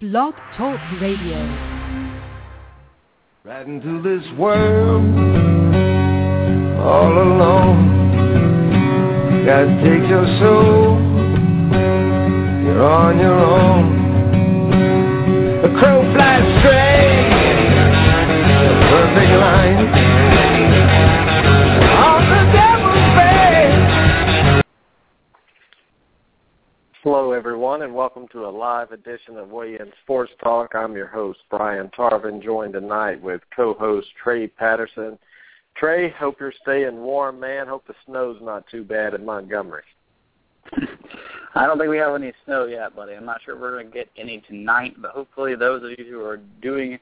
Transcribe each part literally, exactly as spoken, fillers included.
Blog Talk Radio. Right into this world, all alone. Gotta take your soul, you're on your own. A crow flies straight, a perfect line. On the devil's face. Hello, everyone, and welcome to a live edition of Weigh-In Sports Talk. I'm your host, Brian Tarvin, joined tonight with co-host Trey Patterson. Trey, hope you're staying warm, man. Hope the snow's not too bad in Montgomery. I don't think we have any snow yet, buddy. I'm not sure we're going to get any tonight, but hopefully those of you who are doing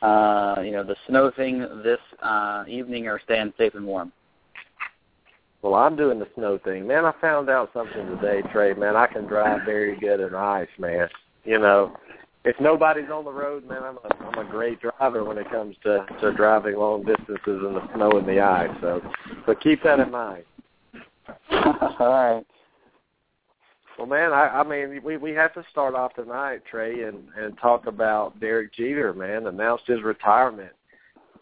uh, you know, the snow thing this uh, evening are staying safe and warm. Well, I'm doing the snow thing. Man, I found out something today, Trey, man. I can drive very good in ice, man. You know, if nobody's on the road, man, I'm a, I'm a great driver when it comes to, to driving long distances in the snow and the ice. So, so keep that in mind. All right. Well, man, I, I mean, we, we have to start off tonight, Trey, and, and talk about Derek Jeter, man, announced his retirement.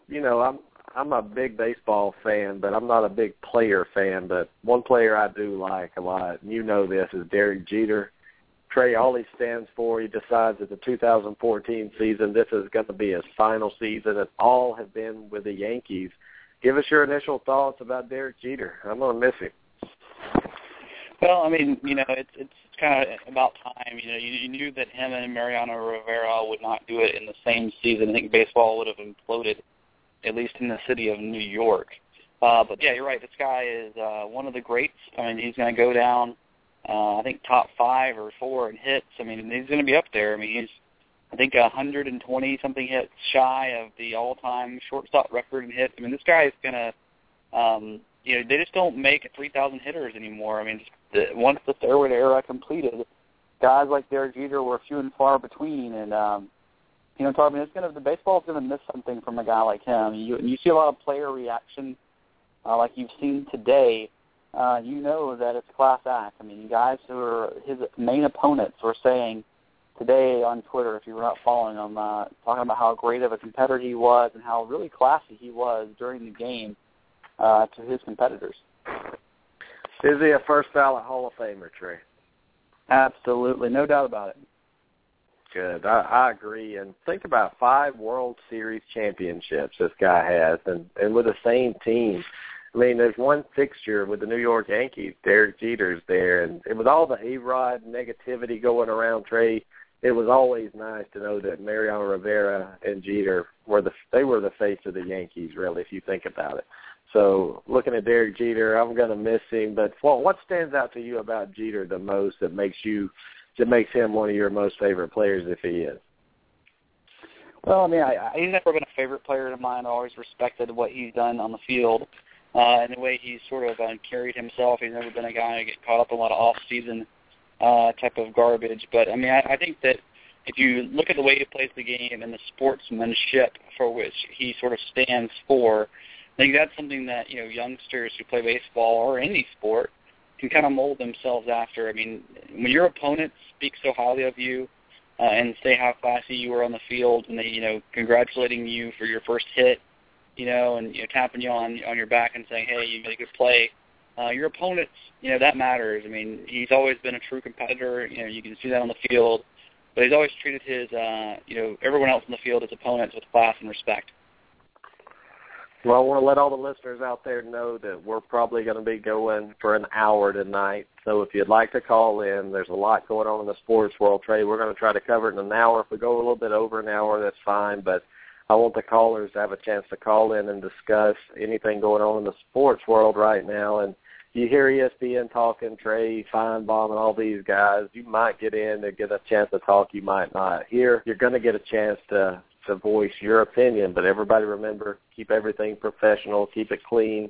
You know, I'm I'm a big baseball fan, but I'm not a big player fan. But one player I do like a lot, and you know this, is Derek Jeter. Trey, all he stands for, he decides that the two thousand fourteen season, this is going to be his final season, and all have been with the Yankees. Give us your initial thoughts about Derek Jeter. I'm going to miss him. Well, I mean, you know, it's it's kind of about time. You know, you, you knew that him and Mariano Rivera would not do it in the same season. I think baseball would have imploded, at least in the city of New York. Uh, but, yeah, you're right. This guy is uh, one of the greats. I mean, he's going to go down, uh, I think, top five or four in hits. I mean, he's going to be up there. I mean, he's, I think, one hundred twenty-something hits shy of the all-time shortstop record in hits. I mean, this guy is going to, um, you know, they just don't make three thousand hitters anymore. I mean, just once the steroid era completed, guys like Derek Jeter were few and far between. And, um, you know, Tarvin, it's gonna, the baseball's going to miss something from a guy like him. You, you see a lot of player reaction uh, like you've seen today. Uh, you know that it's class act. I mean, guys who are his main opponents were saying today on Twitter, if you were not following him, uh, talking about how great of a competitor he was and how really classy he was during the game uh, to his competitors. Is he a first-ballot Hall of Famer, Trey? Absolutely. No doubt about it. Good. I, I agree. And think about five World Series championships this guy has, and, and with the same team. I mean, there's one fixture with the New York Yankees. Derek Jeter's there. And with all the A-Rod negativity going around, Trey, it was always nice to know that Mariano Rivera and Jeter, were the they were the face of the Yankees, really, if you think about it. So looking at Derek Jeter, I'm going to miss him. But well, what stands out to you about Jeter the most that makes you that makes him one of your most favorite players, if he is? Well, I mean, I, he's never been a favorite player of mine. I always respected what he's done on the field uh, and the way he's sort of uh, carried himself. He's never been a guy who gets caught up in a lot of off-season uh, type of garbage. But, I mean, I, I think that if you look at the way he plays the game and the sportsmanship for which he sort of stands for, I think that's something that, you know, youngsters who play baseball or any sport can kind of mold themselves after. I mean, when your opponents speak so highly of you uh, and say how classy you were on the field and they, you know, congratulating you for your first hit, you know, and, you know, tapping you on on your back and saying, hey, you made a good play, uh, your opponents, you know, that matters. I mean, he's always been a true competitor. You know, you can see that on the field. But he's always treated his, uh, you know, everyone else in the field as opponents with class and respect. Well, I want to let all the listeners out there know that we're probably going to be going for an hour tonight. So if you'd like to call in, there's a lot going on in the sports world, Trey. We're going to try to cover it in an hour. If we go a little bit over an hour, that's fine. But I want the callers to have a chance to call in and discuss anything going on in the sports world right now. And you hear E S P N talking, Trey, Feinbaum, and all these guys. You might get in and get a chance to talk. You might not. Here, you're going to get a chance to to voice your opinion, but everybody remember, keep everything professional, keep it clean.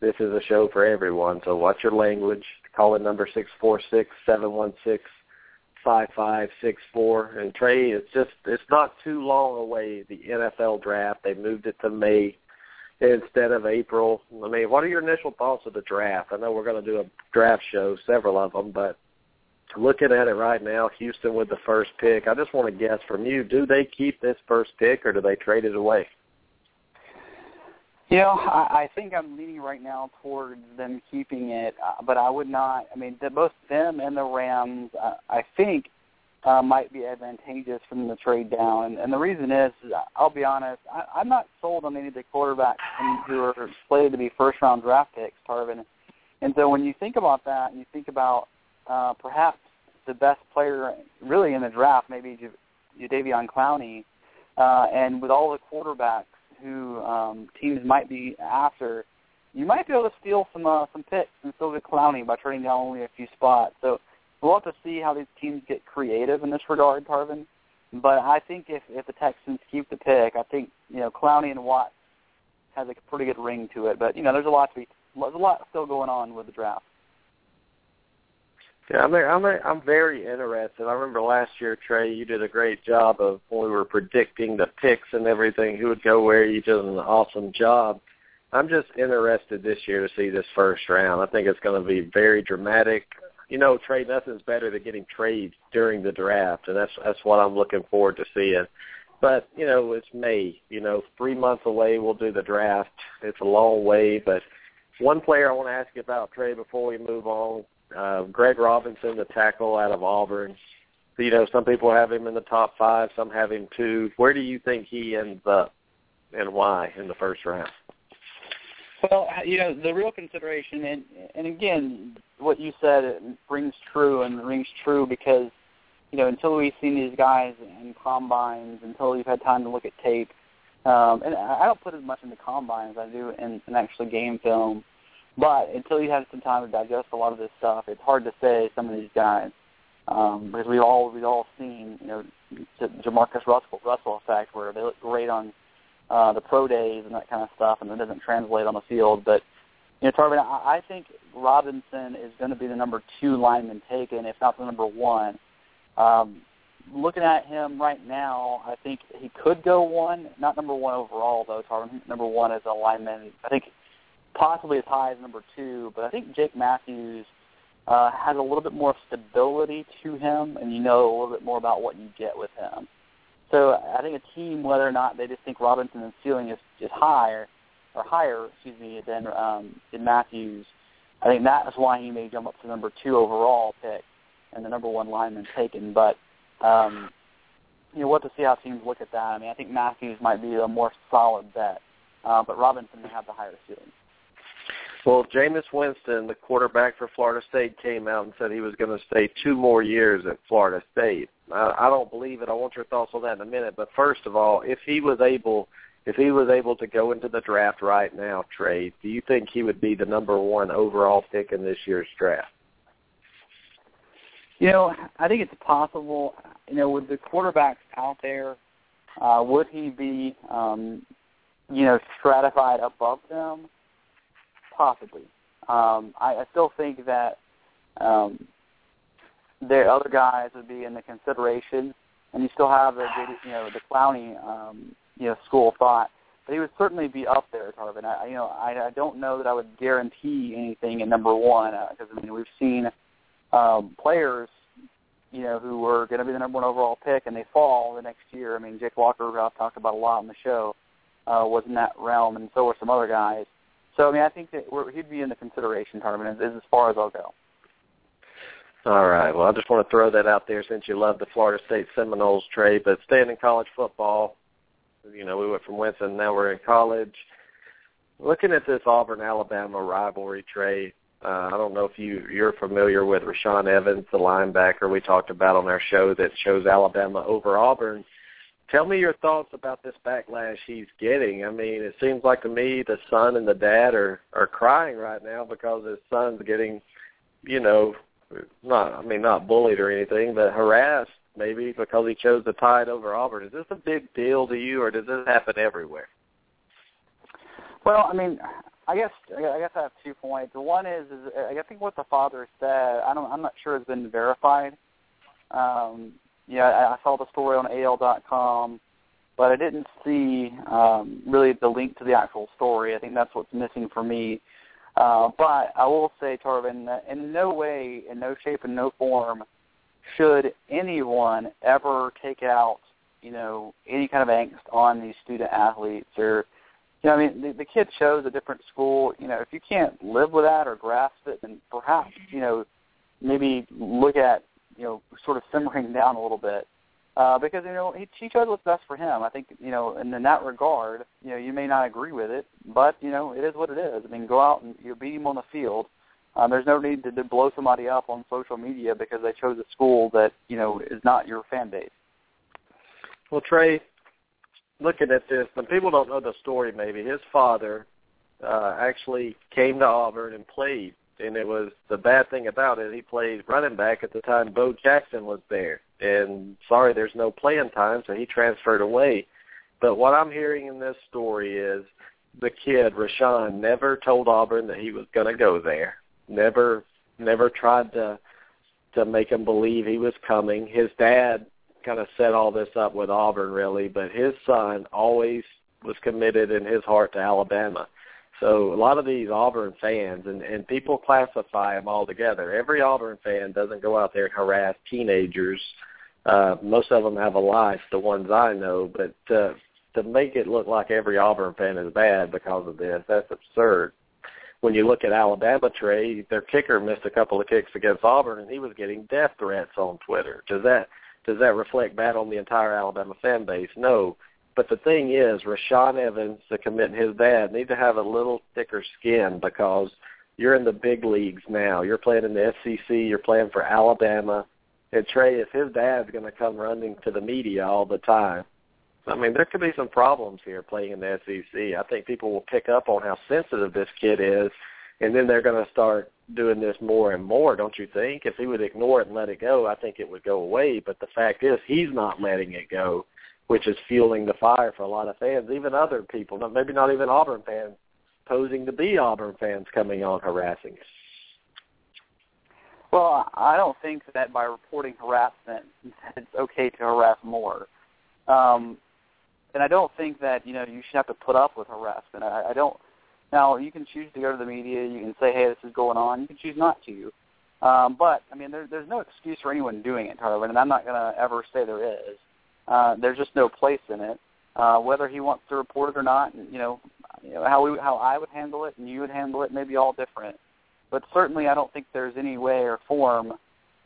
This is a show for everyone, so watch your language. Call in number six four six, seven one six, five five six four. And Trey, it's just, it's not too long away, the N F L draft. They moved it to May instead of April. I mean, what are your initial thoughts of the draft? I know we're going to do a draft show, several of them, but looking at it right now, Houston with the first pick. I just want to guess from you, do they keep this first pick or do they trade it away? You know, I, I think I'm leaning right now towards them keeping it, but I would not. I mean, the, both them and the Rams, uh, I think, uh, might be advantageous from the trade down. And, and the reason is, is I'll be honest, I, I'm not sold on any of the quarterbacks who are slated to be first-round draft picks, Tarvin. And so when you think about that and you think about uh, perhaps the best player really in the draft, maybe Jadeveon Clowney, uh, and with all the quarterbacks, who um, teams might be after, you might be able to steal some uh, some picks and still get Clowney by turning down only a few spots. So we'll have to see how these teams get creative in this regard, Tarvin. But I think if, if the Texans keep the pick, I think, you know, Clowney and Watts has a pretty good ring to it. But, you know, there's a lot to be there's a lot still going on with the draft. Yeah, I'm I'm I'm very interested. I remember last year, Trey, you did a great job of when we were predicting the picks and everything, who would go where. You did an awesome job. I'm just interested this year to see this first round. I think it's going to be very dramatic. You know, Trey, nothing's better than getting trades during the draft, and that's that's what I'm looking forward to seeing. But, you know, it's May. You know, three months away, we'll do the draft. It's a long way. But one player I want to ask you about, Trey, before we move on, Uh, Greg Robinson, the tackle out of Auburn. You know, some people have him in the top five, some have him two. Where do you think he ends up and why in the first round? Well, you know, the real consideration, and, and again, what you said rings true and rings true because, you know, until we've seen these guys in combines, until we've had time to look at tape, um, and I don't put as much into combines as I do in, in actually game film. But until you have some time to digest a lot of this stuff, it's hard to say some of these guys um, because we've all we've all seen, you know, the Jamarcus Russell, Russell effect where they look great on uh, the pro days and that kind of stuff, and it doesn't translate on the field. But, you know, Tarvin, I, I think Robinson is going to be the number two lineman taken, if not the number one. Um, looking at him right now, I think he could go one, not number one overall though. Tarvin, number one as a lineman, I think. Possibly as high as number two, but I think Jake Matthews uh, has a little bit more stability to him, and you know a little bit more about what you get with him. So I think a team, whether or not they just think Robinson's ceiling is, is higher, or higher, excuse me, than um, than Matthews, I think that is why he may jump up to number two overall pick and the number one lineman taken. But um, you know, we'll have to see how teams look at that. I mean, I think Matthews might be a more solid bet, uh, but Robinson may have the higher ceiling. Well, Jameis Winston, the quarterback for Florida State, came out and said he was going to stay two more years at Florida State. I, I don't believe it. I want your thoughts on that in a minute. But first of all, if he was able, if he was able to go into the draft right now, Trey, do you think he would be the number one overall pick in this year's draft? You know, I think it's possible. You know, with the quarterbacks out there, uh, would he be, um, you know, stratified above them? Possibly. Um, I, I still think that um, their other guys would be in the consideration, and you still have the, you know, the Clowney, um, you know, school of thought, but he would certainly be up there, Tarvin. I, you know, I, I don't know that I would guarantee anything at number one because uh, I mean we've seen um, players, you know, who were going to be the number one overall pick and they fall the next year. I mean, Jake Walker, who I've talked about a lot on the show, uh, was in that realm, and so were some other guys. So, I mean, I think that we're, he'd be in the consideration tournament is, is as far as I'll go. All right. Well, I just want to throw that out there since you love the Florida State Seminoles, Trey. But staying in college football, you know, we went from Winston, now we're in college. Looking at this Auburn-Alabama rivalry, Trey, uh, I don't know if you, you're familiar with Rashawn Evans, the linebacker we talked about on our show that chose Alabama over Auburn. Tell me your thoughts about this backlash he's getting. I mean, it seems like to me the son and the dad are, are crying right now because his son's getting, you know, not I mean not bullied or anything, but harassed maybe because he chose the Tide over Auburn. Is this a big deal to you, or does this happen everywhere? Well, I mean, I guess I guess I have two points. One is, is I think what the father said. I don't I'm not sure has been verified. Um, Yeah, I saw the story on A L dot com, but I didn't see um, really the link to the actual story. I think that's what's missing for me. Uh, but I will say, Tarvin, that in no way, in no shape and no form should anyone ever take out, you know, any kind of angst on these student athletes, or, you know, I mean, the, the kid chose a different school. You know, if you can't live with that or grasp it, then perhaps, you know, maybe look at, you know, sort of simmering down a little bit. Uh, because, you know, he, he chose what's best for him. I think, you know, and in that regard, you know, you may not agree with it, but, you know, it is what it is. I mean, go out and you beat him on the field. Um, there's no need to, to blow somebody up on social media because they chose a school that, you know, is not your fan base. Well, Trey, looking at this, and people don't know the story maybe, his father uh, actually came to Auburn and played, and it was the bad thing about it. He played running back at the time Bo Jackson was there, and sorry, there's no playing time, so he transferred away. But what I'm hearing in this story is the kid, Rashawn, never told Auburn that he was going to go there. Never, never tried to to make him believe he was coming. His dad kind of set all this up with Auburn, really, but his son always was committed in his heart to Alabama. So a lot of these Auburn fans, and, and people classify them all together. Every Auburn fan doesn't go out there and harass teenagers. Uh, most of them have a life, the ones I know, but uh, to make it look like every Auburn fan is bad because of this, that's absurd. When you look at Alabama, Trey, their kicker missed a couple of kicks against Auburn, and he was getting death threats on Twitter. Does that does that reflect bad on the entire Alabama fan base? No. But the thing is, Rashawn Evans, the commit, and his dad need to have a little thicker skin because you're in the big leagues now. You're playing in the S E C. You're playing for Alabama. And, Trey, if his dad's going to come running to the media all the time, I mean, there could be some problems here playing in the S E C. I think people will pick up on how sensitive this kid is, and then they're going to start doing this more and more, don't you think? If he would ignore it and let it go, I think it would go away. But the fact is he's not letting it go, which is fueling the fire for a lot of fans, even other people, maybe not even Auburn fans, posing to be Auburn fans coming on harassing us. Well, I don't think that by reporting harassment it's okay to harass more. Um, and I don't think that, you know, you should have to put up with harassment. I, I don't. Now, you can choose to go to the media. You can say, hey, this is going on. You can choose not to. Um, but, I mean, there, there's no excuse for anyone doing it, Tyler, and I'm not going to ever say there is. Uh, there's just no place in it. Uh, whether he wants to report it or not, you know, you know how we, how I would handle it and you would handle it may be all different. But certainly I don't think there's any way or form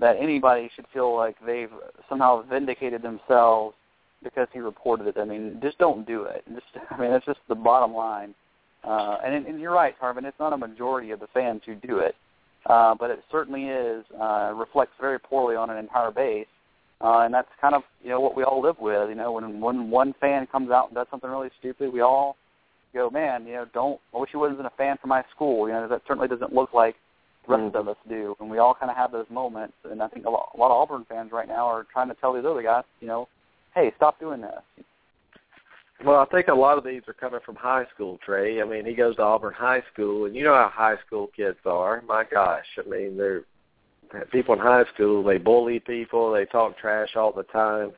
that anybody should feel like they've somehow vindicated themselves because he reported it. I mean, just don't do it. Just, I mean, that's just the bottom line. Uh, and, and you're right, Harvin, it's not a majority of the fans who do it, uh, but it certainly is, uh, reflects very poorly on an entire base. Uh, and that's kind of, you know, what we all live with. You know, when one, one fan comes out and does something really stupid, we all go, man, you know, don't, I wish he wasn't a fan for my school. You know, that certainly doesn't look like the rest mm. of us do. And we all kind of have those moments. And I think a lot, a lot of Auburn fans right now are trying to tell these other guys, you know, hey, stop doing this. Well, I think a lot of these are coming from high school, Trey. I mean, he goes to Auburn High School, and you know how high school kids are. My gosh, I mean, they're people in high school, they bully people, they talk trash all the time.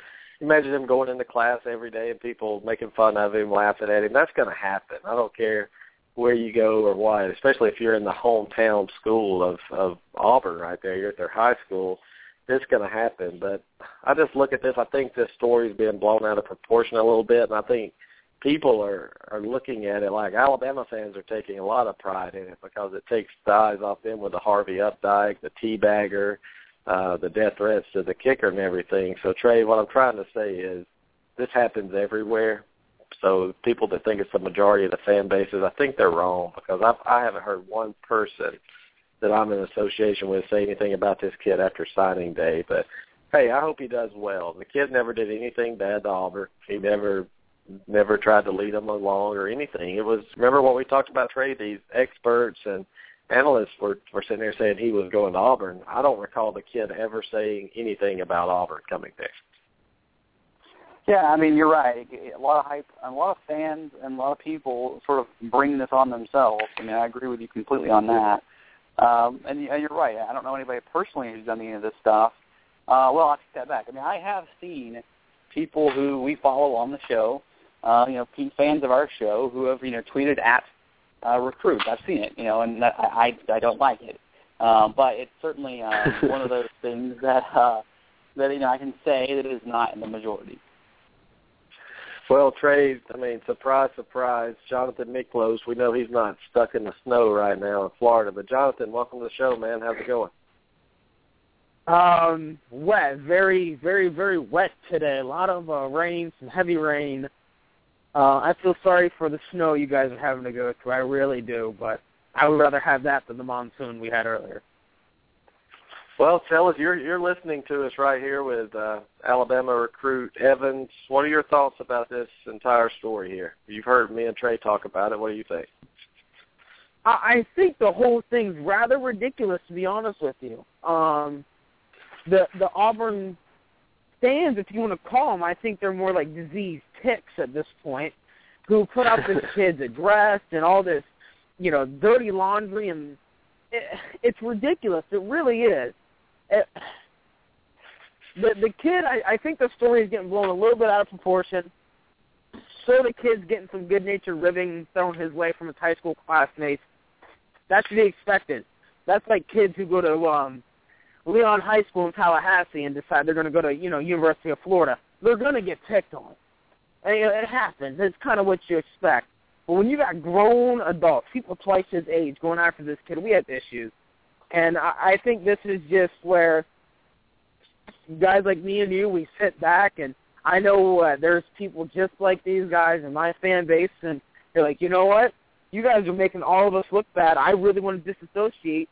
Imagine him going into class every day and people making fun of him, laughing at him. That's going to happen. I don't care where you go or what, especially if you're in the hometown school of, of Auburn right there. You're at their high school. It's going to happen. But I just look at this. I think this story's being blown out of proportion a little bit, and I think people are, are looking at it like Alabama fans are taking a lot of pride in it because it takes the eyes off them with the Harvey Updike, the teabagger, uh, the death threats to the kicker and everything. So, Trey, what I'm trying to say is this happens everywhere. So people that think it's the majority of the fan bases, I think they're wrong because I've, I haven't heard one person that I'm in association with say anything about this kid after signing day. But, hey, I hope he does well. The kid never did anything bad to Auburn. He never never tried to lead them along or anything. It was, remember what we talked about, Trey, these experts and analysts were, were sitting there saying he was going to Auburn. I don't recall the kid ever saying anything about Auburn coming there. Yeah, I mean, you're right. A lot of hype, a lot of fans and a lot of people sort of bring this on themselves. I mean, I agree with you completely on that. Um, and, and you're right. I don't know anybody personally who's done any of this stuff. Uh, well, I'll take that back. I mean, I have seen people who we follow on the show, uh, you know, fans of our show who have, you know, tweeted at uh, recruits. I've seen it, you know, and I I, I don't like it. Um, but it's certainly uh, one of those things that, uh, that, you know, I can say that it is not in the majority. Well, Trey, I mean, surprise, surprise, Jonathan Miklos, we know he's not stuck in the snow right now in Florida. But, Jonathan, welcome to the show, man. How's it going? Um, wet, very, very, very wet today. A lot of uh, rain, some heavy rain. Uh, I feel sorry for the snow you guys are having to go through. I really do, but I would rather have that than the monsoon we had earlier. Well, fellas, you're you're listening to us right here with uh, Alabama recruit Evans. What are your thoughts about this entire story here? You've heard me and Trey talk about it. What do you think? I think the whole thing's rather ridiculous, to be honest with you. Um, the the Auburn fans, if you want to call them, I think they're more like diseased ticks at this point, who put up this kid's address and all this, you know, dirty laundry, and it, it's ridiculous. It really is. It, the, the kid, I, I think the story is getting blown a little bit out of proportion. So the kid's getting some good-natured ribbing thrown his way from his high school classmates. That should be expected. That's like kids who go to um, Leon High School in Tallahassee and decide they're going to go to, you know, University of Florida. They're going to get picked on. It happens. It's kind of what you expect. But when you got grown adults, people twice his age going after this kid, we have issues. And I think this is just where guys like me and you, we sit back, and I know uh, there's people just like these guys in my fan base, and they're like, you know what? You guys are making all of us look bad. I really want to disassociate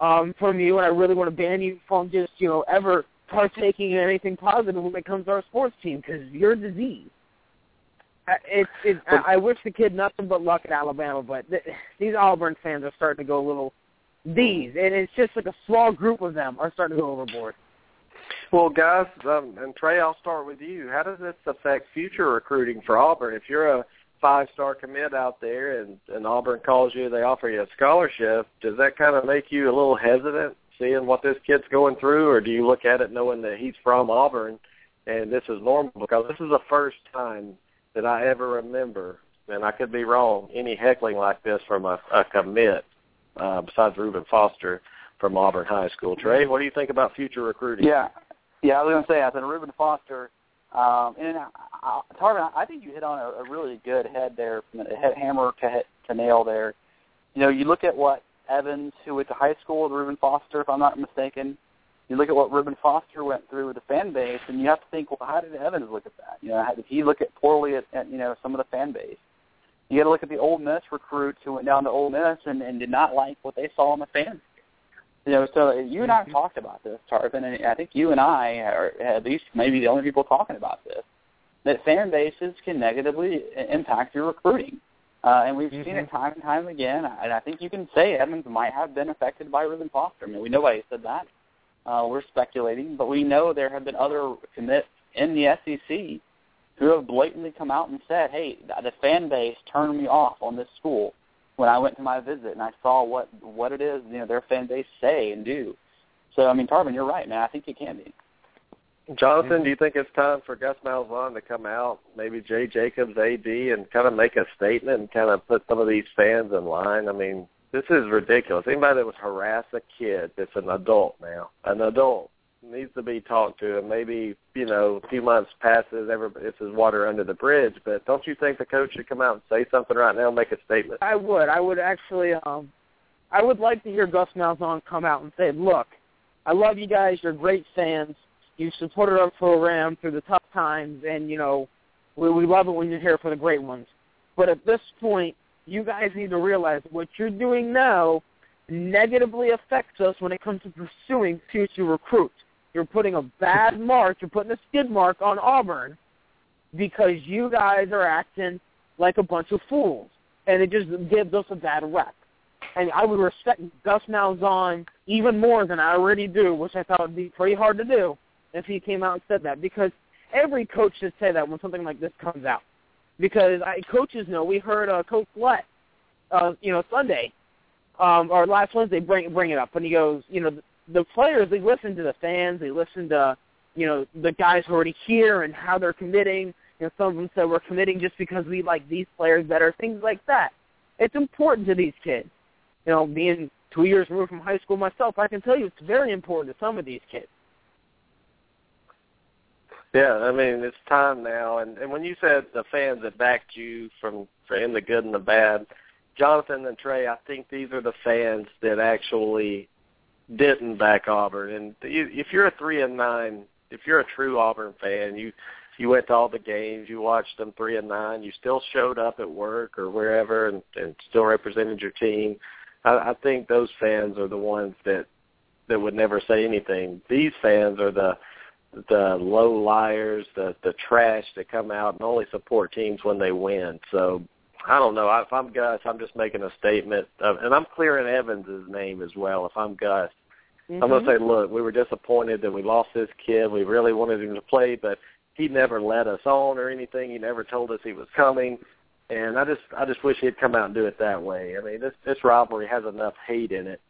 um, from you, and I really want to ban you from just, you know, ever partaking in anything positive when it comes to our sports team because you're diseased. It's, it's, I wish the kid nothing but luck at Alabama, but th- these Auburn fans are starting to go a little these, and it's just like a small group of them are starting to go overboard. Well, guys, um, and Trey, I'll start with you. How does this affect future recruiting for Auburn? If you're a five-star commit out there and, and Auburn calls you, they offer you a scholarship, does that kind of make you a little hesitant seeing what this kid's going through, or do you look at it knowing that he's from Auburn and this is normal? Because this is the first time that I ever remember, and I could be wrong, any heckling like this from a, a commit uh, besides Reuben Foster from Auburn High School. Trey, what do you think about future recruiting? Yeah, yeah, I was going to say, I think Reuben Foster, um, and uh, Tarvin, I think you hit on a, a really good head there, a head hammer to, head, to nail there. You know, you look at what Evans, who went to high school with Reuben Foster, if I'm not mistaken, you look at what Reuben Foster went through with the fan base, and you have to think, well, how did Evans look at that? You know, how did he look at poorly at, at you know, some of the fan base? You got to look at the Ole Miss recruits who went down to Ole Miss and, and did not like what they saw in the fans. You know, so you and I have talked about this, Tarvin, and I think you and I are at least maybe the only people talking about this, that fan bases can negatively impact your recruiting. Uh, and we've mm-hmm. seen it time and time again, and I think you can say Evans might have been affected by Reuben Foster. I mean, we nobody said that. Uh, we're speculating, but we know there have been other commits in the S E C who have blatantly come out and said, hey, the fan base turned me off on this school when I went to my visit and I saw what, what it is, you know, their fan base say and do. So, I mean, Tarvin, you're right, man. I think it can be. Jonathan, do you think it's time for Gus Malzahn to come out, maybe Jay Jacobs, A D, and kind of make a statement and kind of put some of these fans in line? I mean, this is ridiculous. Anybody that would harass a kid that's an adult now, an adult, needs to be talked to. And maybe, you know, a few months passes, everybody, this is water under the bridge. But don't you think the coach should come out and say something right now and make a statement? I would. I would actually um, – I would like to hear Gus Malzahn come out and say, look, I love you guys. You're great fans. You've supported our program through the tough times. And, you know, we, we love it when you're here for the great ones. But at this point, you guys need to realize what you're doing now negatively affects us when it comes to pursuing future recruits. You're putting a bad mark, you're putting a skid mark on Auburn because you guys are acting like a bunch of fools, and it just gives us a bad rep. And I would respect Gus Malzahn even more than I already do, which I thought would be pretty hard to do if he came out and said that, because every coach should say that when something like this comes out. Because I, coaches know, we heard uh, Coach Lett, uh, you know, Sunday, um, or last Wednesday, bring bring it up. And he goes, you know, the, the players, they listen to the fans. They listen to, you know, the guys who are already here and how they're committing. You know, some of them said we're committing just because we like these players better, things like that. It's important to these kids. You know, being two years removed from high school myself, I can tell you it's very important to some of these kids. Yeah, I mean, it's time now. And, and when you said the fans that backed you from for in the good and the bad, Jonathan and Trey, I think these are the fans that actually didn't back Auburn. And if you're a three and nine, if you're a true Auburn fan, you you went to all the games, you watched them three and nine, you still showed up at work or wherever, and, and still represented your team. I, I think those fans are the ones that that would never say anything. These fans are the the low liars, the the trash that come out and only support teams when they win. So I don't know. If I'm Gus, I'm just making a statement. Of, and I'm clearing Evans' name as well. If I'm Gus, mm-hmm. I'm going to say, look, we were disappointed that we lost this kid. We really wanted him to play, but he never let us on or anything. He never told us he was coming. And I just I just wish he'd come out and do it that way. I mean, this, this rivalry has enough hate in it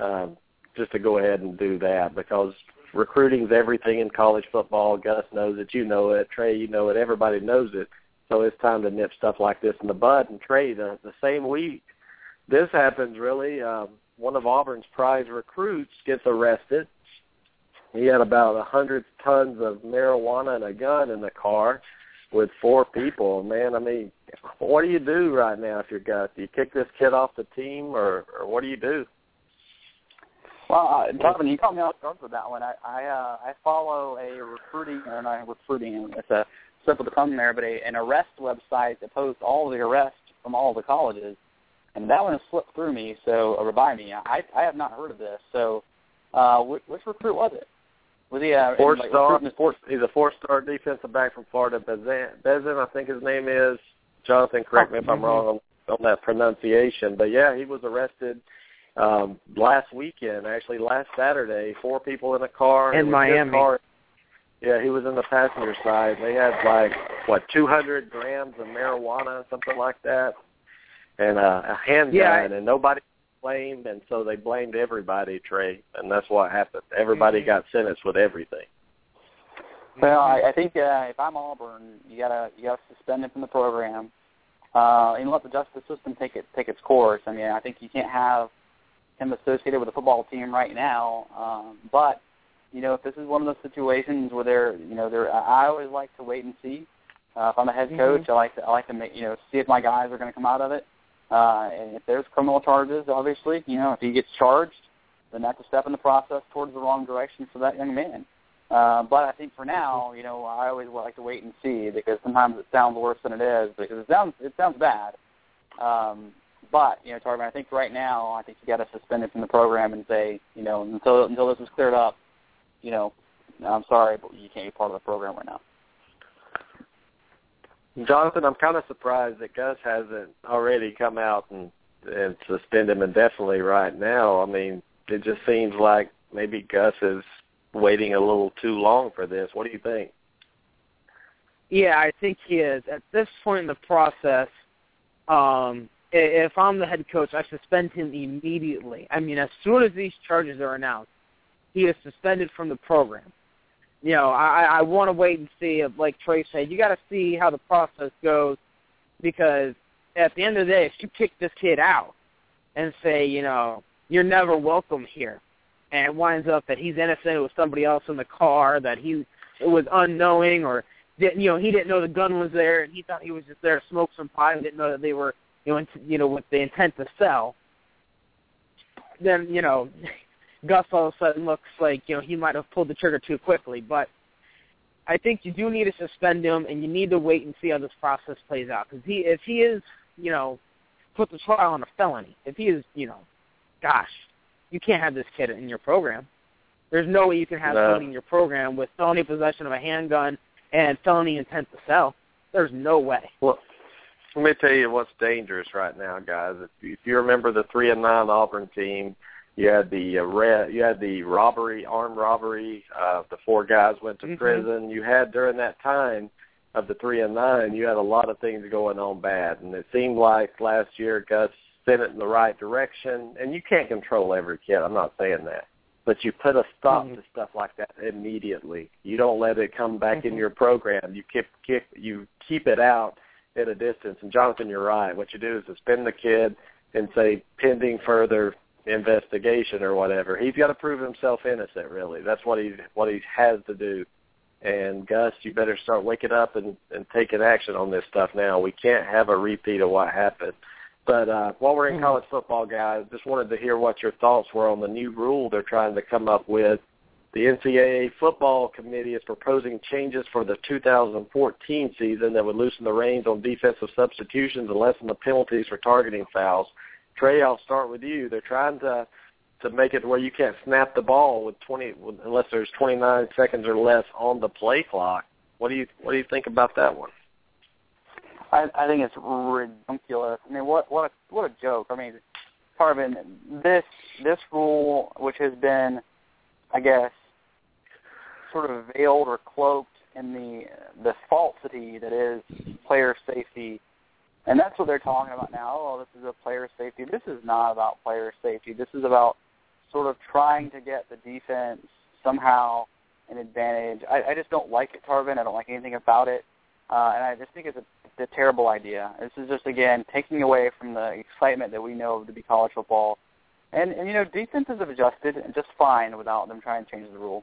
um, just to go ahead and do that, because recruiting's everything in college football. Gus knows it. You know it. Trey, you know it. Everybody knows it. So it's time to nip stuff like this in the bud. And Trey, the, the same week this happens, really, um, one of Auburn's prize recruits gets arrested. He had about one hundred tons of marijuana and a gun in the car with four people. Man, I mean, what do you do right now if you're Gus? Do you kick this kid off the team, or, or what do you do? Well, uh, Robin, you caught me off guard with that one. I I, uh, I follow a recruiting, or not recruiting, it's a simple to come there, but a, an arrest website that posts all the arrests from all the colleges, and that one has slipped through me, so, or by me. I, I have not heard of this. So, uh, which, which recruit was it? Was he a four-star? Like, four, he's a four-star defensive back from Florida, Bezin, I think his name is. Jonathan, correct me if I'm wrong on, on that pronunciation, but yeah, he was arrested um, last weekend, actually last Saturday. Four people in a car in Miami. Yeah, he was in the passenger side. They had, like, what, two hundred grams of marijuana, something like that, and uh, a handgun, yeah, and nobody blamed, and so they blamed everybody, Trey, and that's what happened. Everybody mm-hmm. got sentenced with everything. Well, I, I think uh, if I'm Auburn, you gotta you gotta suspend him from the program, uh, and let the justice system take it take its course. I mean, I think you can't have him associated with a football team right now, um, but. You know, if this is one of those situations where they're, you know, they're, I always like to wait and see. Uh, if I'm a head coach, mm-hmm. I like to, I like to make, you know, see if my guys are going to come out of it. Uh, and if there's criminal charges, obviously, you know, if he gets charged, then that's a step in the process towards the wrong direction for that young man. Uh, but I think for now, you know, I always like to wait and see, because sometimes it sounds worse than it is, because it sounds it sounds bad. Um, but you know, Tarvin, I think right now, I think you got to suspend it from the program and say, you know, until until this was cleared up. You know, I'm sorry, but you can't be part of the program right now. Jonathan, I'm kind of surprised that Gus hasn't already come out and, and suspend him indefinitely right now. I mean, it just seems like maybe Gus is waiting a little too long for this. What do you think? Yeah, I think he is. At this point in the process, um, if I'm the head coach, I suspend him immediately. I mean, as soon as these charges are announced, he is suspended from the program. You know, I, I want to wait and see. If, like Trey said, you got to see how the process goes, because at the end of the day, if you kick this kid out and say, you know, you're never welcome here, and it winds up that he's innocent, it was somebody else in the car, that he it was unknowing, or didn't, you know, he didn't know the gun was there, and he thought he was just there to smoke some pot and didn't know that they were, you know, in, you know, with the intent to sell. Then, you know. Gus all of a sudden looks like, you know, he might have pulled the trigger too quickly. But I think you do need to suspend him, and you need to wait and see how this process plays out. Because he, if he is, you know, put the trial on a felony, if he is, you know, gosh, you can't have this kid in your program. There's no way you can have no. somebody in your program with felony possession of a handgun and felony intent to sell. There's no way. Well, let me tell you what's dangerous right now, guys. If, if you remember the three and nine Auburn team, you had the arrest, you had the robbery, armed robbery. Uh, the four guys went to mm-hmm. prison. You had during that time of the three and nine, you had a lot of things going on bad, and it seemed like last year Gus sent it in the right direction. And you can't control every kid. I'm not saying that, but you put a stop mm-hmm. to stuff like that immediately. You don't let it come back mm-hmm. in your program. You keep, keep you keep it out at a distance. And Jonathan, you're right. What you do is suspend the kid and say pending further investigation or whatever. He's got to prove himself innocent, really. That's what he what he has to do. And, Gus, you better start waking up and, and taking action on this stuff now. We can't have a repeat of what happened. But uh, while we're in college football, guys, just wanted to hear what your thoughts were on the new rule they're trying to come up with. The N C double A football committee is proposing changes for the two thousand fourteen season that would loosen the reins on defensive substitutions and lessen the penalties for targeting fouls. Trey, I'll start with you. They're trying to to make it where you can't snap the ball with twenty unless there's twenty-nine seconds or less on the play clock. What do you what do you think about that one? I, I think it's ridiculous. I mean, what what a, what a joke. I mean, Harbin, this this rule, which has been, I guess, sort of veiled or cloaked in the the falsity that is player safety. And that's what they're talking about now. Oh, this is a player safety. This is not about player safety. This is about sort of trying to get the defense somehow an advantage. I, I just don't like it, Tarvin. I don't like anything about it. Uh, and I just think it's a, it's a terrible idea. This is just, again, taking away from the excitement that we know to be college football. And, and you know, defenses have adjusted just fine without them trying to change the rule.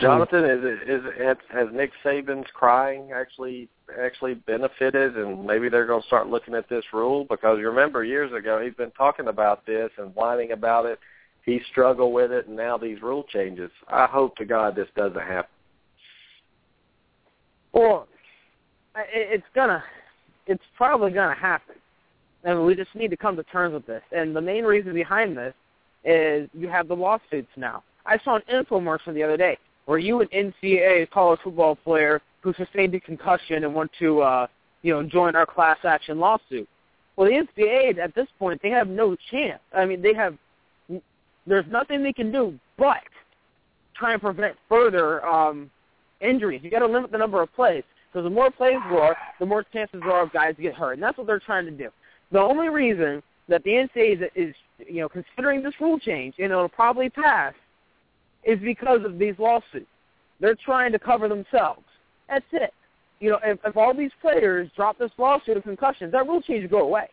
Jonathan, is it, is it, has Nick Saban's crying actually actually benefited, and maybe they're going to start looking at this rule? Because you remember years ago he's been talking about this and whining about it. He struggled with it, and now these rule changes. I hope to God this doesn't happen. Well, it's gonna, it's probably gonna happen, and we just need to come to terms with this. And the main reason behind this is you have the lawsuits now. I saw an infomercial the other day. Were you an N C double A college football player who sustained a concussion and want to, uh, you know, join our class action lawsuit? Well, the N C double A at this point, they have no chance. I mean, they have – there's nothing they can do but try and prevent further um, injuries. You've got to limit the number of plays because the more plays there are, the more chances are of guys get hurt, and that's what they're trying to do. The only reason that the N C double A is, is you know, considering this rule change, and it'll probably pass, is because of these lawsuits. They're trying to cover themselves. That's it. You know, if, if all these players drop this lawsuit of concussions, that rule change will go away.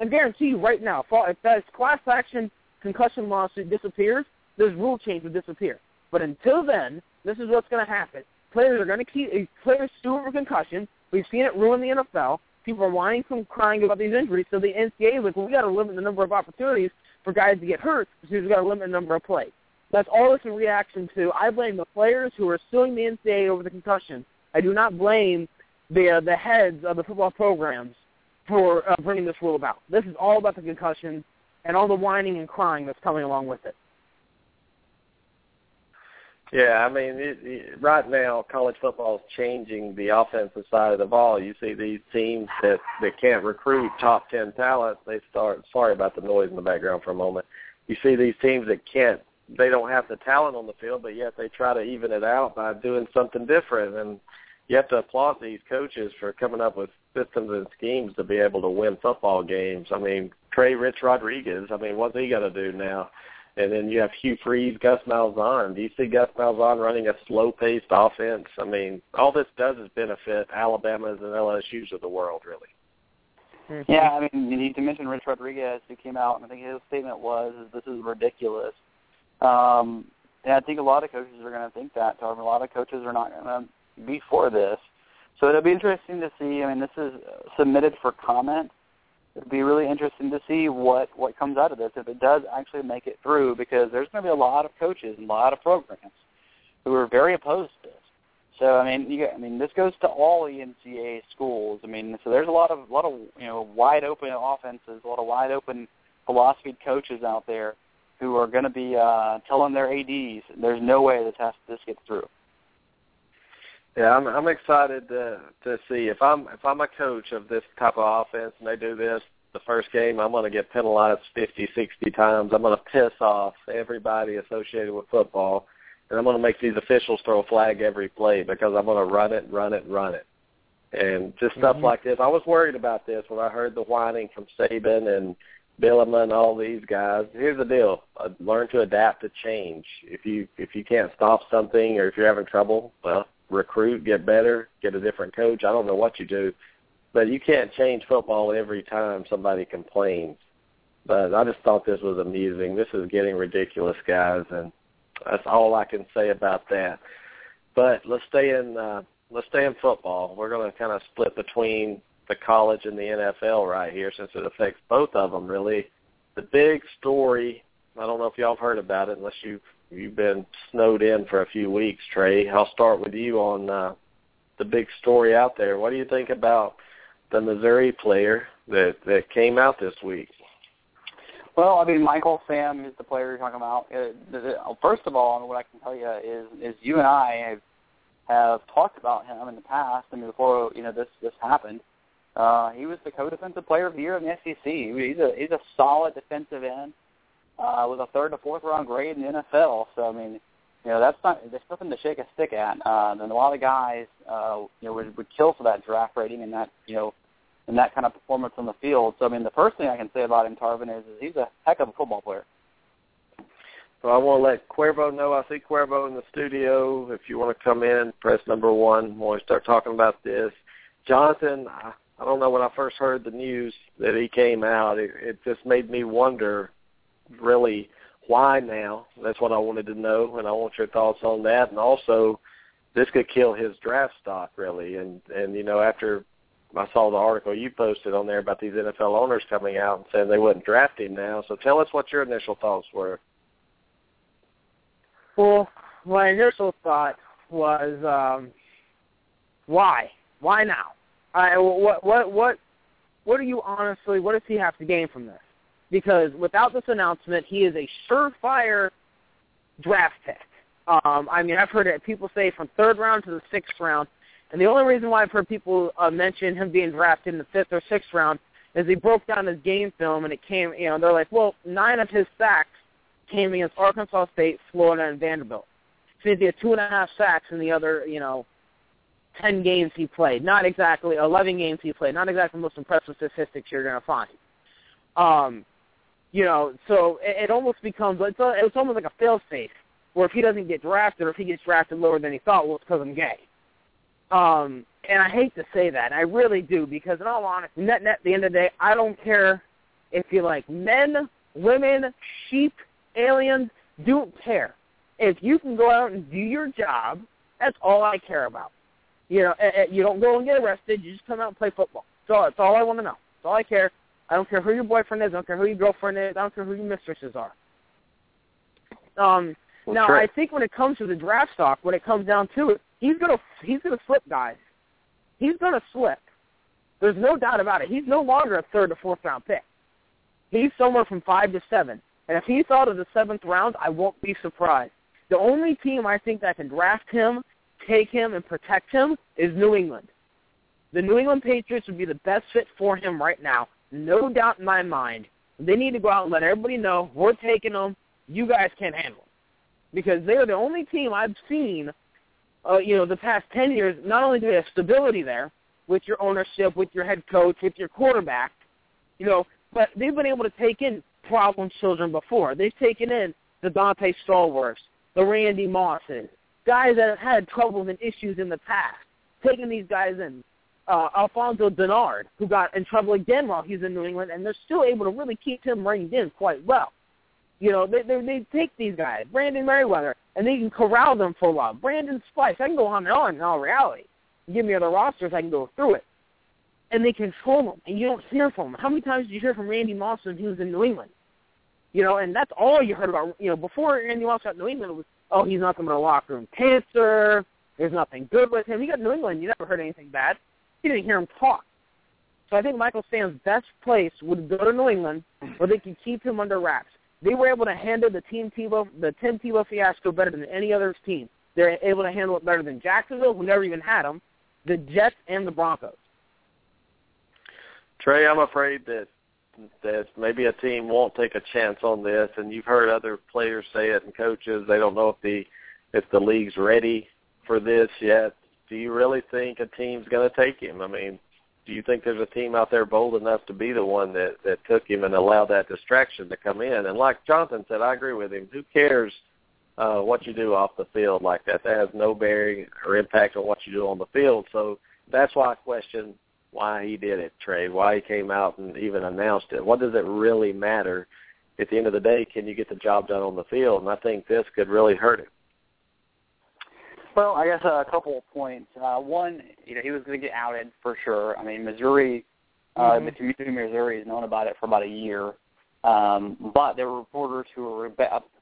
I guarantee you right now, if that class action concussion lawsuit disappears, this rule change will disappear. But until then, this is what's going to happen. Players are going to keep players suing for concussion. We've seen it ruin the N F L. People are whining and crying about these injuries. So the N C double A is like, well, we got to limit the number of opportunities for guys to get hurt because we've got to limit the number of plays. That's all it's a reaction to. I blame the players who are suing the N C double A over the concussion. I do not blame the uh, the heads of the football programs for uh, bringing this rule about. This is all about the concussions and all the whining and crying that's coming along with it. Yeah, I mean, it, it, right now college football is changing the offensive side of the ball. You see these teams that, that can't recruit top ten talent, they start – sorry about the noise in the background for a moment. You see these teams that can't – they don't have the talent on the field, but yet they try to even it out by doing something different. And you have to applaud these coaches for coming up with systems and schemes to be able to win football games. I mean, Trey Rich Rodriguez, I mean, what's he going to do now? And then you have Hugh Freeze, Gus Malzahn. Do you see Gus Malzahn running a slow-paced offense? I mean, all this does is benefit Alabama's and L S U's of the world, really. Mm-hmm. Yeah, I mean, you need to mention Rich Rodriguez, who came out, and I think his statement was, is this is ridiculous. Um, and I think a lot of coaches are going to think that. However, a lot of coaches are not going to be for this. So it'll be interesting to see. I mean, this is submitted for comment. It'll be really interesting to see what, what comes out of this, if it does actually make it through, because there's going to be a lot of coaches and a lot of programs who are very opposed to this. So, I mean, you, I mean, this goes to all N C double A schools. I mean, so there's a lot of, a lot of you know, wide-open offenses, a lot of wide-open philosophy coaches out there who are going to be uh, telling their A Ds, there's no way this has, this gets through. Yeah, I'm, I'm excited to to see if I'm if I'm a coach of this type of offense and they do this the first game, I'm going to get penalized fifty, sixty times. I'm going to piss off everybody associated with football, and I'm going to make these officials throw a flag every play because I'm going to run it, run it, run it, and just mm-hmm. stuff like this. I was worried about this when I heard the whining from Saban and Billiman, all these guys. Here's the deal: uh, learn to adapt to change. If you if you can't stop something, or if you're having trouble, well, recruit, get better, get a different coach. I don't know what you do, but you can't change football every time somebody complains. But I just thought this was amusing. This is getting ridiculous, guys, and that's all I can say about that. But let's stay in uh, let's stay in football. We're going to kind of split between the college and the N F L right here, since it affects both of them really. The big story, I don't know if y'all have heard about it, unless you've you've been snowed in for a few weeks, Trey. I'll start with you on uh, the big story out there. What do you think about the Missouri player that, that came out this week? Well, I mean, Michael Sam is the player you're talking about. First of all, I mean, what I can tell you is, is you and I have, have talked about him in the past, and before you know this this happened, uh, he was the co-defensive player of the year in the S E C. He's a he's a solid defensive end uh, with a third to fourth round grade in the N F L. So I mean, you know, that's not there's nothing to shake a stick at. Uh, and a lot of guys, uh, you know, would, would kill for that draft rating and that you know. and that kind of performance on the field. So, I mean, the first thing I can say about him, Tarvin, is, is he's a heck of a football player. So I want to let Cuervo know. I see Cuervo in the studio. If you want to come in, press number one when we start talking about this. Jonathan, I, I don't know, when I first heard the news that he came out, it, it just made me wonder, really, why now? That's what I wanted to know, and I want your thoughts on that. And also, this could kill his draft stock, really. And, and you know, after – I saw the article you posted on there about these N F L owners coming out and saying they wouldn't draft him now. So tell us what your initial thoughts were. Well, my initial thought was, um, why? Why now? I, what, what, what, what do you honestly, what does he have to gain from this? Because without this announcement, he is a surefire draft pick. Um, I mean, I've heard it, people say from third round to the sixth round. And the only reason why I've heard people uh, mention him being drafted in the fifth or sixth round is he broke down his game film, and it came, you know, they're like, well, nine of his sacks came against Arkansas State, Florida, and Vanderbilt. So he did two and a half sacks in the other, you know, ten games he played. Not exactly, eleven games he played. Not exactly the most impressive statistics you're going to find. Um, you know, so it, it almost becomes, it's, a, it's almost like a fail-safe, where if he doesn't get drafted or if he gets drafted lower than he thought, well, it's because I'm gay. Um, and I hate to say that. I really do, because in all honesty, net, net, at the end of the day, I don't care if you like men, women, sheep, aliens, don't care. If you can go out and do your job, that's all I care about. You know, you don't go and get arrested. You just come out and play football. So that's all I want to know. That's all I care. I don't care who your boyfriend is. I don't care who your girlfriend is. I don't care who your mistresses are. Um, well, now, sure. I think when it comes to the draft stock, when it comes down to it, He's gonna he's gonna slip, guys. He's gonna slip. There's no doubt about it. He's no longer a third or fourth round pick. He's somewhere from five to seven. And if he's out of the seventh round, I won't be surprised. The only team I think that can draft him, take him, and protect him is New England. The New England Patriots would be the best fit for him right now, no doubt in my mind. They need to go out and let everybody know we're taking him. You guys can't handle him, because they are the only team I've seen. Uh, you know, the past ten years, not only do they have stability there with your ownership, with your head coach, with your quarterback, you know, but they've been able to take in problem children before. They've taken in the Dante Stallworths, the Randy Mosses, guys that have had troubles and issues in the past, taking these guys in. Uh, Alfonso Dennard, who got in trouble again while he's in New England, and they're still able to really keep him reined in quite well. You know, they, they they take these guys, Brandon Merriweather, and they can corral them for a while. Brandon Spikes, I can go on and on in all reality. You give me other rosters, I can go through it. And they control them, and you don't hear from them. How many times did you hear from Randy Moss when he was in New England? You know, and that's all you heard about. You know, before Randy Moss got New England, it was, oh, he's nothing but a locker room cancer. There's nothing good with him. He got New England, you never heard anything bad. You didn't hear him talk. So I think Michael Sam's best place would go to New England, where they could keep him under wraps. They were able to handle the Tim Tebow, the Tim Tebow fiasco better than any other team. They're able to handle it better than Jacksonville, who never even had them, the Jets, and the Broncos. Trey, I'm afraid that that maybe a team won't take a chance on this, and you've heard other players say it and coaches. They don't know if the if the league's ready for this yet. Do you really think a team's going to take him? I mean, do you think there's a team out there bold enough to be the one that, that took him and allowed that distraction to come in? And like Jonathan said, I agree with him. Who cares uh, what you do off the field like that? That has no bearing or impact on what you do on the field. So that's why I question why he did it, Trey, why he came out and even announced it. What does it really matter? At the end of the day, can you get the job done on the field? And I think this could really hurt him. Well, I guess a couple of points. Uh, one, you know, he was going to get outed for sure. I mean, Missouri, uh, mm-hmm. the community of Missouri has known about it for about a year. Um, but there were reporters who were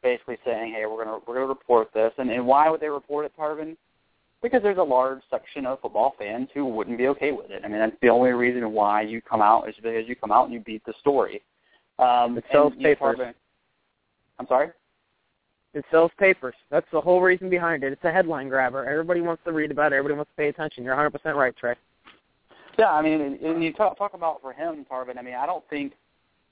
basically saying, hey, we're going to we're going to report this. And, and why would they report it, Tarvin? Because there's a large section of football fans who wouldn't be okay with it. I mean, that's the only reason why you come out is because you come out and you beat the story. Um, it sells papers. You, Tarvin, I'm sorry? It sells papers. That's the whole reason behind it. It's a headline grabber. Everybody wants to read about it. Everybody wants to pay attention. You're one hundred percent right, Trey. Yeah, I mean, and you talk, talk about for him, Tarvin, I mean, I don't think,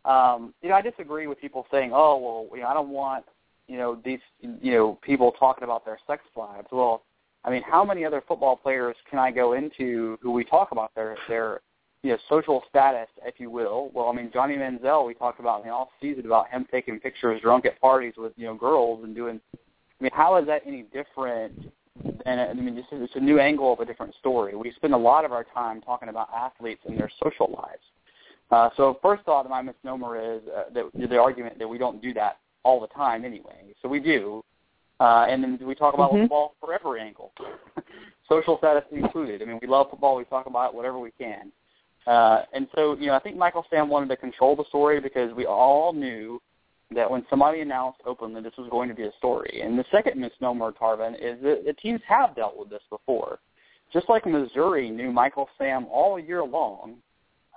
um, you know, I disagree with people saying, oh, well, you know, I don't want, you know, these, you know, people talking about their sex lives. Well, I mean, how many other football players can I go into who we talk about their, their you know, social status, if you will? Well, I mean, Johnny Manziel, we talked about in the offseason about him taking pictures drunk at parties with, you know, girls and doing – I mean, how is that any different? And, I mean, just, it's a new angle of a different story. We spend a lot of our time talking about athletes and their social lives. Uh, so first thought of my misnomer is uh, that the argument that we don't do that all the time anyway. So we do. Uh, and then we talk about mm-hmm. football forever angle, social status included. I mean, we love football. We talk about it whatever we can. Uh, and so, you know, I think Michael Sam wanted to control the story because we all knew that when somebody announced openly this was going to be a story. And the second misnomer, Tarvin, is that the teams have dealt with this before. Just like Missouri knew Michael Sam all year long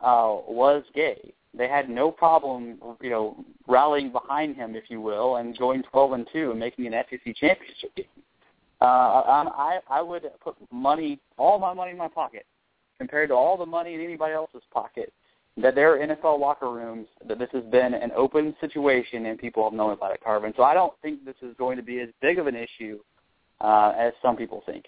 uh, was gay. They had no problem, you know, rallying behind him, if you will, and going twelve and two and making an S E C championship game. Uh, I, I would put money, all my money in my pocket, compared to all the money in anybody else's pocket, that there are N F L locker rooms, that this has been an open situation and people have known about it, Tarvin. So I don't think this is going to be as big of an issue uh, as some people think.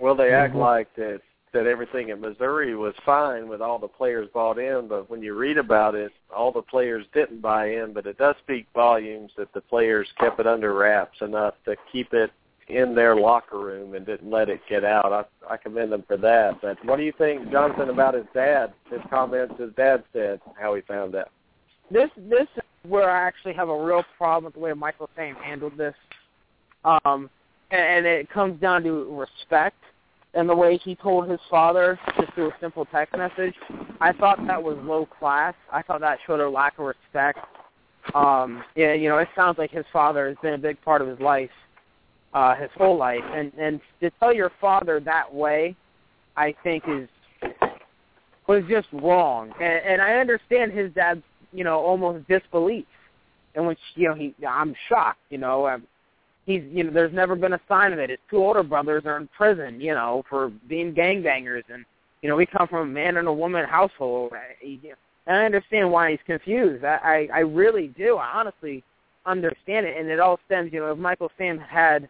Well, they act like that. that everything in Missouri was fine with all the players bought in, but when you read about it, all the players didn't buy in, but it does speak volumes that the players kept it under wraps enough to keep it in their locker room and didn't let it get out. I, I commend them for that. But what do you think, Jonathan, about his dad, his comments his dad said, how he found out? This, this is where I actually have a real problem with the way Michael Sam handled this, um, and, and it comes down to respect. And the way he told his father just through a simple text message, I thought that was low class. I thought that showed a lack of respect. Um, yeah, you know, it sounds like his father has been a big part of his life, uh, his whole life. And, and to tell your father that way, I think is was just wrong. And, and I understand his dad's, you know, almost disbelief, in which, you know, he I'm shocked, you know, I'm, He's, you know, there's never been a sign of it. His two older brothers are in prison, you know, for being gangbangers. And, you know, we come from a man and a woman household. And I understand why he's confused. I, I, I really do. I honestly understand it. And it all stems, you know, if Michael Sam had,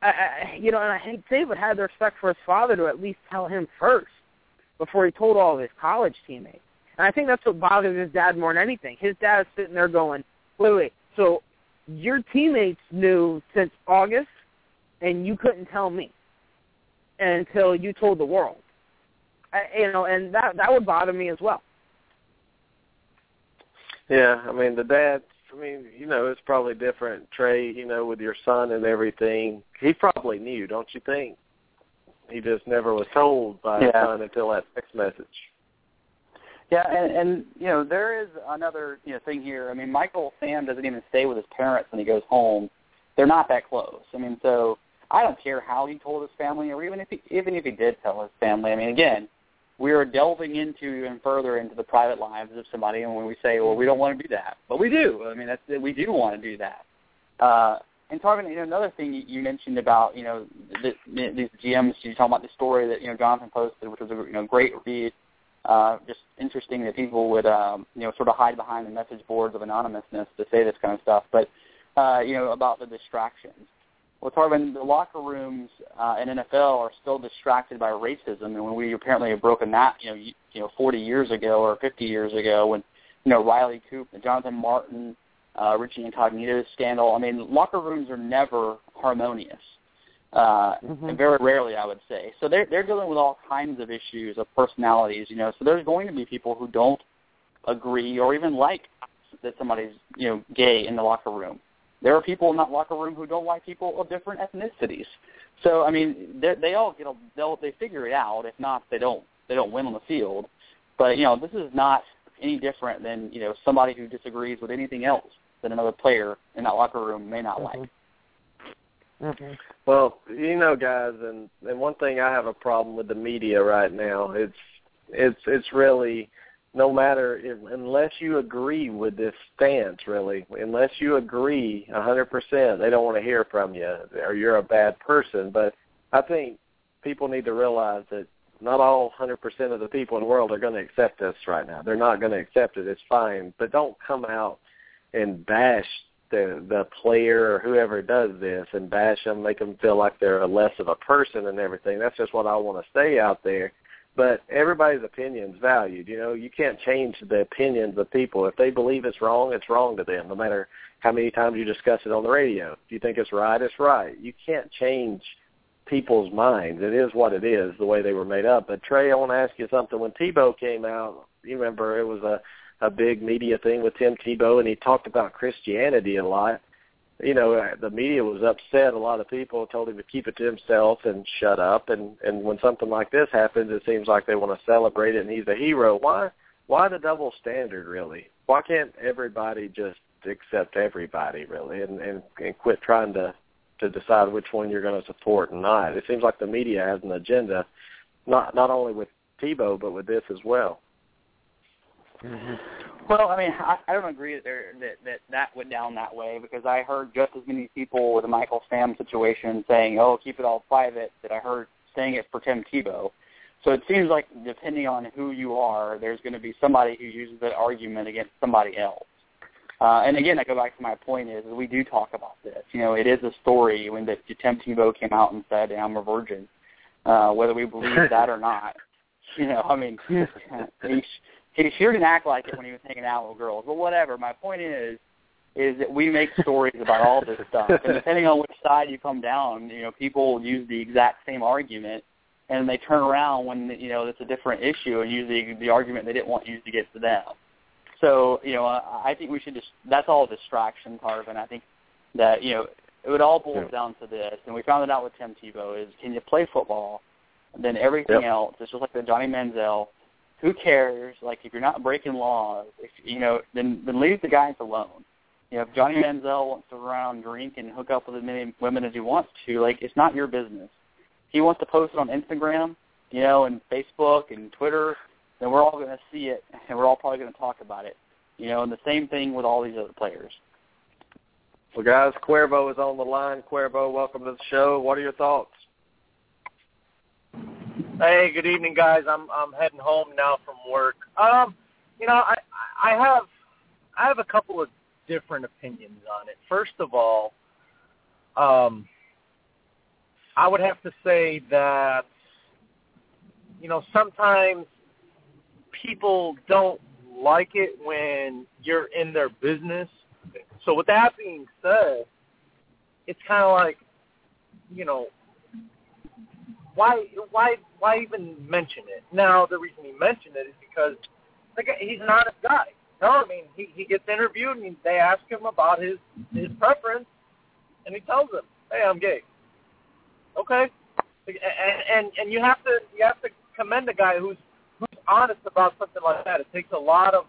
I, I, you know, and I hate to say, but had the respect for his father to at least tell him first before he told all of his college teammates. And I think that's what bothers his dad more than anything. His dad is sitting there going, wait, wait, so your teammates knew since August, and you couldn't tell me until you told the world. I, you know, and that that would bother me as well. Yeah, I mean, the dad, I mean, you know, it's probably different, Trey, you know, with your son and everything. He probably knew, don't you think? He just never was told by yeah. his son until that text message. Yeah, and, and, you know, there is another, you know, thing here. I mean, Michael Sam doesn't even stay with his parents when he goes home. They're not that close. I mean, so I don't care how he told his family or even if he, even if he did tell his family. I mean, again, we are delving into even further into the private lives of somebody, and when we say, well, we don't want to do that. But we do. I mean, that's we do want to do that. Uh, and, Tarvin, you know, another thing you mentioned about, you know, these the G Ms, you talking about the story that, you know, Jonathan posted, which was a you know, great read. Uh, just interesting that people would, um, you know, sort of hide behind the message boards of anonymousness to say this kind of stuff. But, uh, you know, about the distractions. Well, Tarvin, the locker rooms uh, in N F L are still distracted by racism, and when we apparently have broken that, you know, you, you know, forty years ago or fifty years ago, when you know Riley Cooper, Jonathan Martin, uh, Richie Incognito scandal. I mean, locker rooms are never harmonious. Uh, mm-hmm. Very rarely, I would say. So they're, they're dealing with all kinds of issues of personalities, you know. So there's going to be people who don't agree or even like that somebody's, you know, gay in the locker room. There are people in that locker room who don't like people of different ethnicities. So I mean, they all get they'll they figure it out. If not, they don't they don't win on the field. But you know, this is not any different than you know somebody who disagrees with anything else that another player in that locker room may not mm-hmm. like. Mm-hmm. Well, you know, guys, and, and one thing I have a problem with the media right now. It's it's it's really. No matter, if, unless you agree with this stance, really, unless you agree one hundred percent, they don't want to hear from you or you're a bad person. But I think people need to realize that not all one hundred percent of the people in the world are going to accept this right now. They're not going to accept it. It's fine. But don't come out and bash the, the player or whoever does this and bash them, make them feel like they're less of a person and everything. That's just what I want to say out there. But everybody's opinion's valued. You know, you can't change the opinions of people. If they believe it's wrong, it's wrong to them, no matter how many times you discuss it on the radio. If you think it's right, it's right. You can't change people's minds. It is what it is, the way they were made up. But, Trey, I want to ask you something. When Tebow came out, you remember it was a, a big media thing with Tim Tebow, and he talked about Christianity a lot. You know, the media was upset. A lot of people told him to keep it to himself and shut up. And, and when something like this happens, it seems like they want to celebrate it and he's a hero. Why Why the double standard, really? Why can't everybody just accept everybody, really, and, and, and quit trying to, to decide which one you're going to support and not? It seems like the media has an agenda, not, not only with Tebow, but with this as well. Mm-hmm. Well, I mean, I, I don't agree that, there, that that that went down that way because I heard just as many people with the Michael Sam situation saying, oh, keep it all private, that I heard saying it for Tim Tebow. So it seems like depending on who you are, there's going to be somebody who uses that argument against somebody else. Uh, and, again, I go back to my point is we do talk about this. You know, it is a story when the, Tim Tebow came out and said, I'm a virgin, uh, whether we believe that or not. You know, I mean, each, he sure didn't act like it when he was hanging out with girls. But whatever. My point is is that we make stories about all this stuff. And depending on which side you come down, you know, people use the exact same argument, and they turn around when, you know, it's a different issue and use the, the argument they didn't want used against them. So, you know, I think we should just – that's all distraction, Carvin. I think that, you know, it all boils yeah. down to this, and we found it out with Tim Tebow, is can you play football, then everything yep. else. It's just like the Johnny Manziel – who cares? Like, if you're not breaking laws, if, you know, then, then leave the guys alone. You know, if Johnny Manziel wants to run around and drink and hook up with as many women as he wants to, like, it's not your business. If he wants to post it on Instagram, you know, and Facebook and Twitter, then we're all going to see it, and we're all probably going to talk about it. You know, and the same thing with all these other players. Well, guys, Cuervo is on the line. Cuervo, welcome to the show. What are your thoughts? Hey, good evening, guys. I'm I'm heading home now from work. Um, you know, I I have I have a couple of different opinions on it. First of all, um, I would have to say that you know sometimes people don't like it when you're in their business. So with that being said, it's kind of like you know. Why, why, why even mention it? Now, the reason he mentioned it is because the guy, he's an honest guy. No, I mean, he, he gets interviewed and they ask him about his, his preference, and he tells them, "Hey, I'm gay." Okay, and and, and you have to you have to commend a guy who's who's honest about something like that. It takes a lot of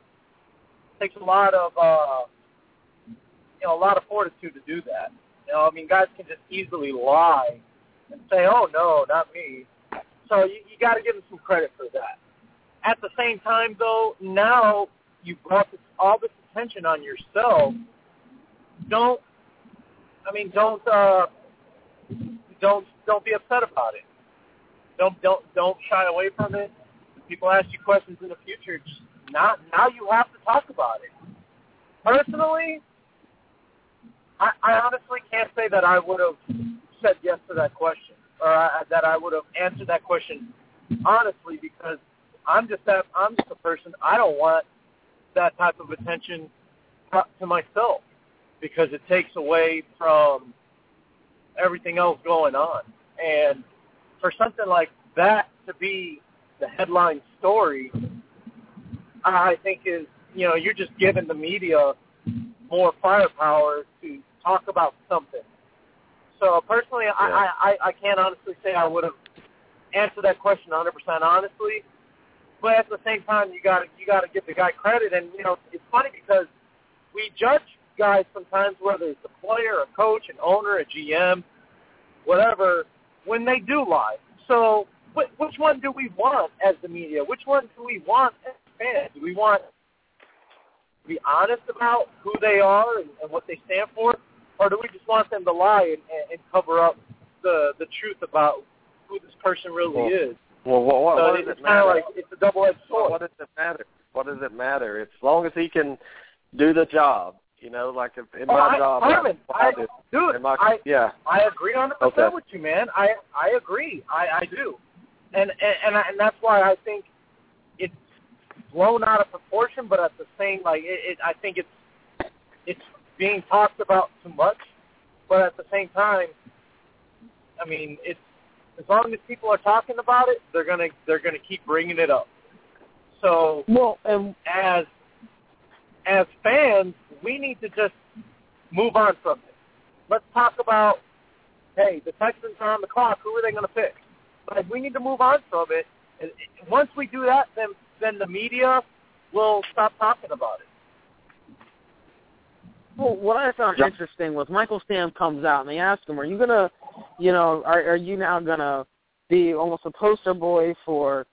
takes a lot of uh, you know a lot of fortitude to do that. You know, I mean, guys can just easily lie and say, "Oh, no, not me." So you, you got to give them some credit for that. At the same time, though, now you've brought this, all this attention on yourself. Don't, I mean, don't, uh, don't, don't be upset about it. Don't, don't, don't shy away from it. If people ask you questions in the future, just not now. You have to talk about it. Personally, I, I honestly can't say that I would have said yes to that question, or I, that I would have answered that question honestly, because I'm just that I'm just a person. I don't want that type of attention to myself because it takes away from everything else going on. And for something like that to be the headline story, I think is you know you're just giving the media more firepower to talk about something. So personally, yeah. I, I, I can't honestly say I would have answered that question one hundred percent honestly. But at the same time, you got you got to give the guy credit. And, you know, it's funny because we judge guys sometimes, whether it's a player, a coach, an owner, a G M, whatever, when they do lie. So which one do we want as the media? Which one do we want as fans? Do we want to be honest about who they are and, and what they stand for? Or do we just want them to lie and, and cover up the, the truth about who this person really well, is? Well, what, what, so what does it matter? Like it's a double-edged sword. What does it matter? What does it matter? As long as he can do the job, you know, like if, in oh, my I, job. Herman, I, I, I, dude, my, I, yeah. I agree one hundred percent okay. with you, man. I, I agree. I, I do. And and and, I, and that's why I think it's blown out of proportion, but at the same, like it, it, I think it's it's being talked about too much. But at the same time, I mean, it's as long as people are talking about it, they're gonna they're gonna keep bringing it up. So well, and as as fans, we need to just move on from it. Let's talk about, hey, the Texans are on the clock. Who are they gonna pick? Like, we need to move on from it. And once we do that, then then the media will stop talking about it. Well, what I found yeah. interesting was Michael Sam comes out and they ask him, "Are you gonna, you know, are are you now gonna be almost a poster boy for,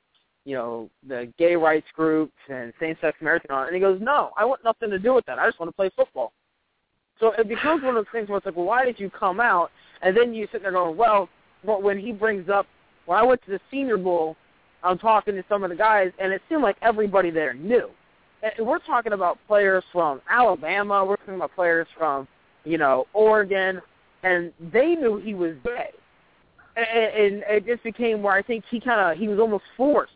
you know, the gay rights groups and same-sex marriage and all?" And he goes, "No, I want nothing to do with that. I just want to play football." So it becomes one of those things where it's like, "Well, why did you come out?" And then you sit there going, "Well, but when he brings up." When I went to the Senior Bowl, I'm talking to some of the guys, and it seemed like everybody there knew. And we're talking about players from Alabama. We're talking about players from, you know, Oregon, and they knew he was gay. And, and it just became where I think he kind of he was almost forced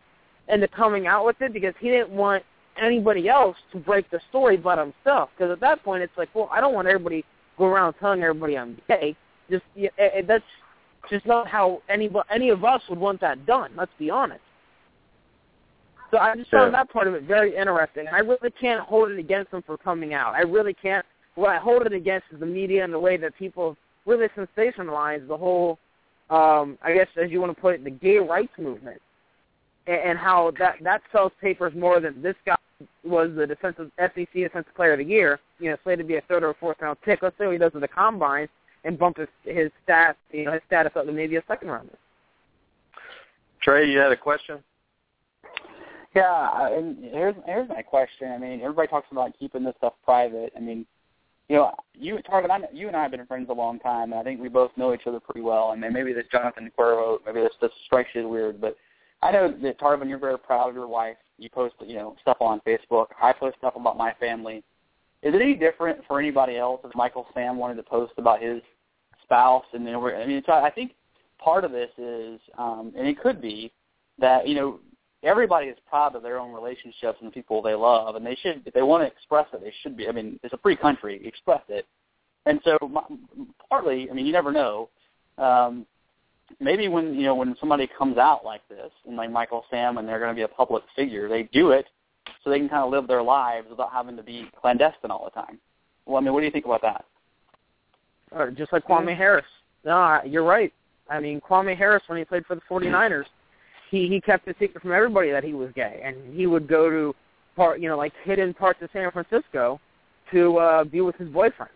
into coming out with it because he didn't want anybody else to break the story but himself. Because at that point, it's like, well, I don't want everybody going around telling everybody I'm gay. Just it, it, that's. Just not how any any of us would want that done. Let's be honest. So I just found that part of it very interesting. I really can't hold it against them for coming out. I really can't. What I hold it against is the media and the way that people really sensationalize the whole, um, I guess as you want to put it, the gay rights movement, and, and how that that sells papers more than this guy was the defensive S E C defensive player of the year. You know, slated to be a third or a fourth round pick. Let's see what he does with the combine. And bump his his stats, you know, his status up to maybe a second rounder. Trey, you had a question? Yeah, and here's here's my question. I mean, everybody talks about keeping this stuff private. I mean, you know, you Target, I, you and I have been friends a long time, and I think we both know each other pretty well. And maybe this Jonathan Cuervo, maybe this this strikes you as weird, but I know that Tarvin, you're very proud of your wife. You post, you know, stuff on Facebook. I post stuff about my family. Is it any different for anybody else if Michael Sam wanted to post about his spouse? And then we're, I mean, it's, I think part of this is, um, and it could be, that, you know, everybody is proud of their own relationships and the people they love, and they should, if they want to express it, they should be. I mean, it's a free country. Express it. And so my, partly, I mean, you never know. Um, maybe when, you know, when somebody comes out like this, and like Michael Sam, and they're going to be a public figure, they do it so they can kind of live their lives without having to be clandestine all the time. Well, I mean, what do you think about that? Uh, just like Kwame Harris. No, you're right. I mean, Kwame Harris, when he played for the forty-niners, he, he kept it secret from everybody that he was gay. And he would go to, part, you know, like hidden parts of San Francisco to uh, be with his boyfriend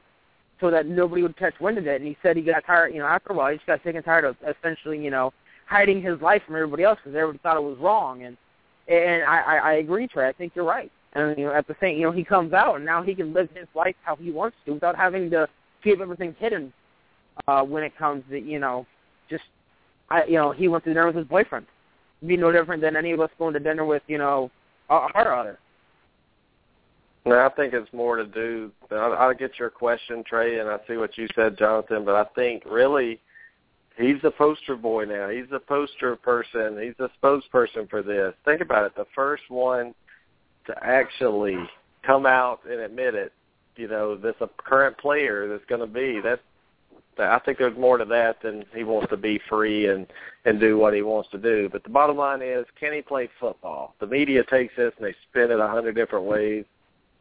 so that nobody would catch wind of it. And he said he got tired, you know, after a while, he just got sick and tired of essentially, you know, hiding his life from everybody else because everybody thought it was wrong. And And I, I, I agree, Trey. I think you're right. And you know, at the same, you know, he comes out and now he can live his life how he wants to without having to keep everything hidden. Uh, when it comes to, you know, just, I, you know, he went to dinner with his boyfriend. It'd be no different than any of us going to dinner with, you know, a hard other. No, I think it's more to do. I, I get your question, Trey, and I see what you said, Jonathan. But I think really, he's the poster boy now. He's the poster person. He's the spokesperson for this. Think about it. The first one to actually come out and admit it, you know, this a current player that's going to be. That, I think there's more to that than he wants to be free and, and do what he wants to do. But the bottom line is, can he play football? The media takes this and they spin it a hundred different ways.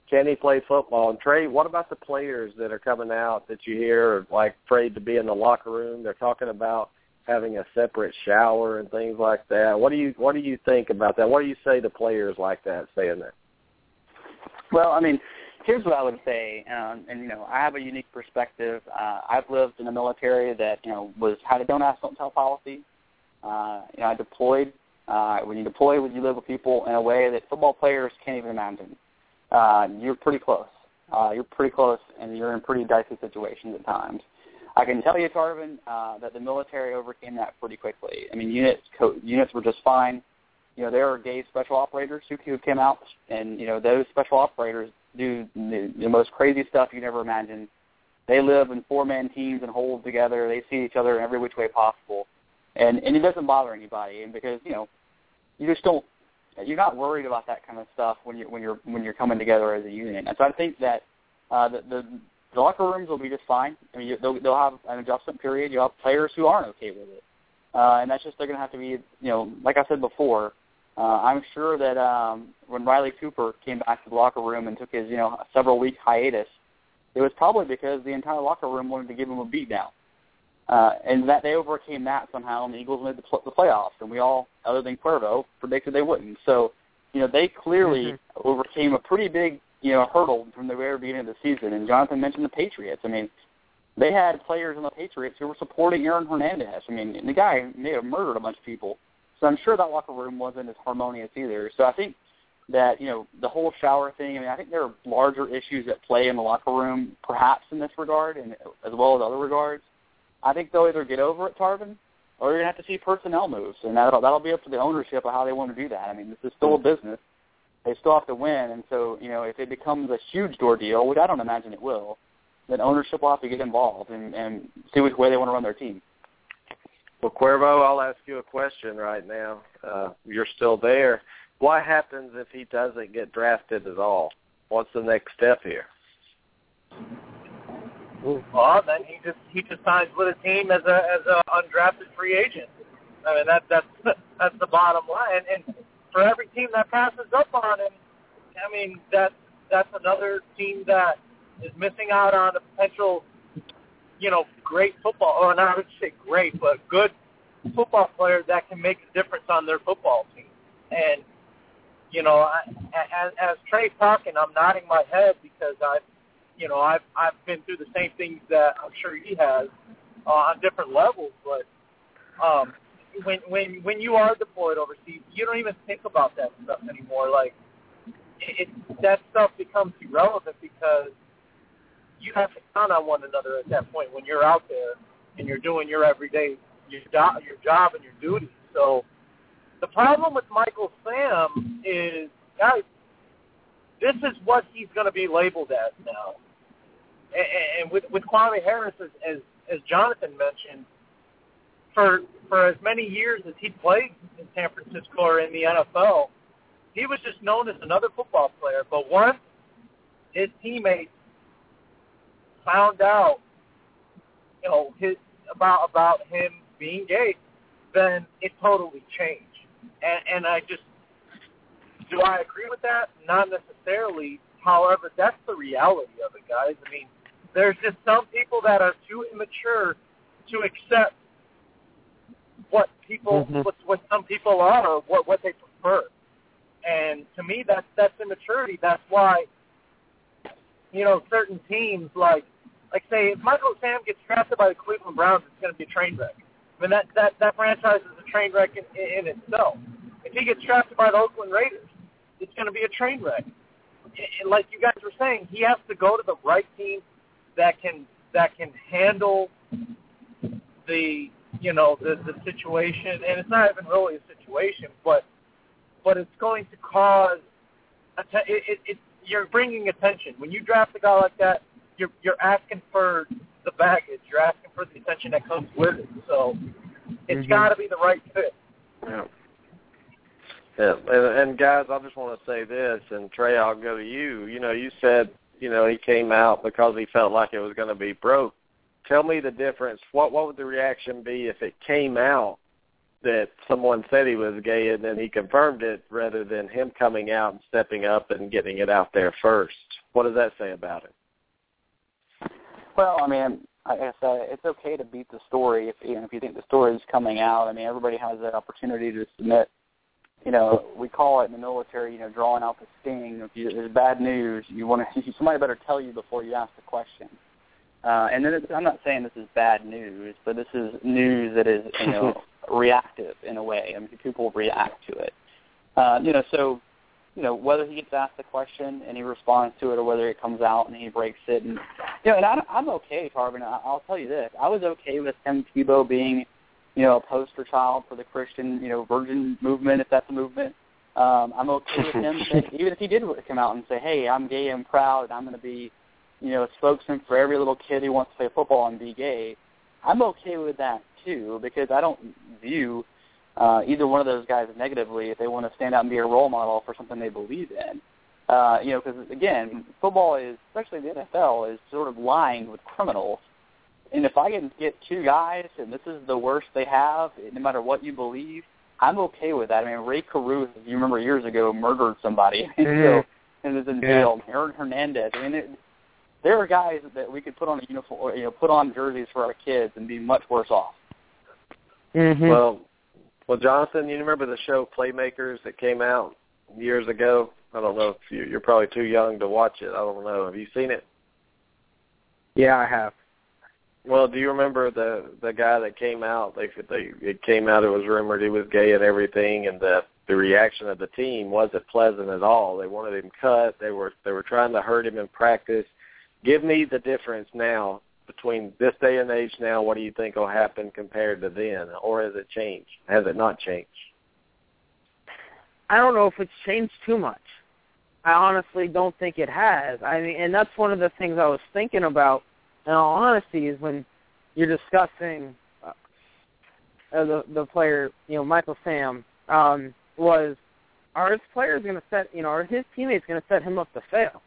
Can he play football? And, Trey, what about the players that are coming out that you hear are, like, afraid to be in the locker room? They're talking about having a separate shower and things like that. What do you what do you think about that? What do you say to players like that saying that? Well, I mean, here's what I would say, um, and, you know, I have a unique perspective. Uh, I've lived in a military that, you know, was how to don't ask, don't tell policy. Uh, you know, I deployed. Uh, when you deploy, when you live with people in a way that football players can't even imagine. Uh, you're pretty close. Uh, you're pretty close, and you're in pretty dicey situations at times. I can tell you, Tarvin, uh, that the military overcame that pretty quickly. I mean, units co- units were just fine. You know, there are gay special operators who, who came out, and, you know, those special operators do the, the most crazy stuff you never imagined. They live in four-man teams and hold together. They see each other in every which way possible. And, and it doesn't bother anybody, and because, you know, you just don't – you're not worried about that kind of stuff when you're, when you're, when you're coming together as a unit. And so I think that uh, the, the – the locker rooms will be just fine. I mean, they'll, they'll have an adjustment period. You'll have players who aren't okay with it. Uh, and that's just they're going to have to be, you know, like I said before, uh, I'm sure that um, when Riley Cooper came back to the locker room and took his, you know, several-week hiatus, it was probably because the entire locker room wanted to give him a beatdown. Uh, and that they overcame that somehow, and the Eagles made the, pl- the playoffs, and we all, other than Cuervo, predicted they wouldn't. So, you know, they clearly mm-hmm. overcame a pretty big, you know, hurdled from the very beginning of the season. And Jonathan mentioned the Patriots. I mean, they had players on the Patriots who were supporting Aaron Hernandez. I mean, the guy may have murdered a bunch of people. So I'm sure that locker room wasn't as harmonious either. So I think that, you know, the whole shower thing, I mean, I think there are larger issues at play in the locker room, perhaps in this regard and as well as other regards. I think they'll either get over it, Tarvin, or you're going to have to see personnel moves. And that'll, that'll be up to the ownership of how they want to do that. I mean, this is still a business. They still have to win, and so, you know, if it becomes a huge door deal, which I don't imagine it will, then ownership will have to get involved and, and see which way they want to run their team. Well, Cuervo, I'll ask you a question right now. Uh, you're still there. What happens if he doesn't get drafted at all? What's the next step here? Well, then he just he just signs with a team as a as a undrafted free agent. I mean, that that's that's the bottom line. And, and for every team that passes up on him, I mean, that that's another team that is missing out on a potential, you know, great football, or not, I would say great, but good football player that can make a difference on their football team. And, you know, I, as, as Trey's talking, I'm nodding my head because I've, you know, I've, I've been through the same things that I'm sure he has uh, on different levels, but um, – When when when you are deployed overseas, you don't even think about that stuff anymore. Like, it, it that stuff becomes irrelevant because you have to count on one another at that point when you're out there and you're doing your everyday your job your job and your duty. So the problem with Michael Sam is, guys, this is what he's going to be labeled as now. And, and with with Kwame Harris, as as, as Jonathan mentioned. For for as many years as he played in San Francisco or in the N F L, he was just known as another football player. But once his teammates found out, you know, his about about him being gay, then it totally changed. And, and I just do I agree with that? Not necessarily. However, that's the reality of it, guys. I mean, there's just some people that are too immature to accept what people, mm-hmm. what, what some people are, or what, what they prefer. And to me, that's, that's immaturity. That's why, you know, certain teams, like, like say, if Michael Sam gets drafted by the Cleveland Browns, it's going to be a train wreck. I mean, that, that, that franchise is a train wreck in, in itself. If he gets drafted by the Oakland Raiders, it's going to be a train wreck. And like you guys were saying, he has to go to the right team that can, that can handle the, you know, the, the situation, and it's not even really a situation, but but it's going to cause att- it, it, it, you're bringing attention. When you draft a guy like that, you're you're asking for the baggage. You're asking for the attention that comes with it. So it's mm-hmm. got to be the right fit. Yeah. yeah. And, and, guys, I just want to say this, and, Trey, I'll go to you. You know, you said, you know, he came out because he felt like it was going to be broke. Tell me the difference. What what would the reaction be if it came out that someone said he was gay and then he confirmed it rather than him coming out and stepping up and getting it out there first. What does that say about it? Well, I mean, I guess uh, it's okay to beat the story if you know, if you think the story is coming out. I mean, everybody has that opportunity to submit. You know, we call it in the military, you know, drawing out the sting. If you, there's bad news, you want to somebody better tell you before you ask the question. Uh, and then it's, I'm not saying this is bad news, but this is news that is, you know, reactive in a way. I mean, people react to it. Uh, you know, so, you know, whether he gets asked the question and he responds to it or whether it comes out and he breaks it. And, you know, and I, I'm okay, Tarvin. I'll tell you this. I was okay with Tim Tebow being, you know, a poster child for the Christian, you know, virgin movement, if that's a movement. Um, I'm okay with him, saying, even if he did come out and say, hey, I'm gay, I'm proud, and I'm going to be, you know, a spokesman for every little kid who wants to play football and be gay. I'm okay with that, too, because I don't view uh, either one of those guys negatively if they want to stand out and be a role model for something they believe in. Uh, you know, because, again, football is, especially the N F L, is sort of lined with criminals. And if I can get two guys and this is the worst they have, no matter what you believe, I'm okay with that. I mean, Ray Caruth, if you remember years ago, murdered somebody and, so, and is in jail. Yeah. Aaron Hernandez. I mean, it, there are guys that we could put on a uniform, you know, put on jerseys for our kids and be much worse off. Mm-hmm. Well, well, Jonathan, you remember the show Playmakers that came out years ago? I don't know if you, you're probably too young to watch it. I don't know. Have you seen it? Yeah, I have. Well, do you remember the the guy that came out? They, they it came out. It was rumored he was gay and everything, and the the reaction of the team wasn't pleasant at all. They wanted him cut. They were they were trying to hurt him in practice. Give me the difference now between this day and age now, what do you think will happen compared to then? Or has it changed? Has it not changed? I don't know if it's changed too much. I honestly don't think it has. I mean, and that's one of the things I was thinking about, in all honesty, is when you're discussing uh, the, the player, you know, Michael Sam, um, was, are his players going to set, you know, are his teammates going to set him up to fail?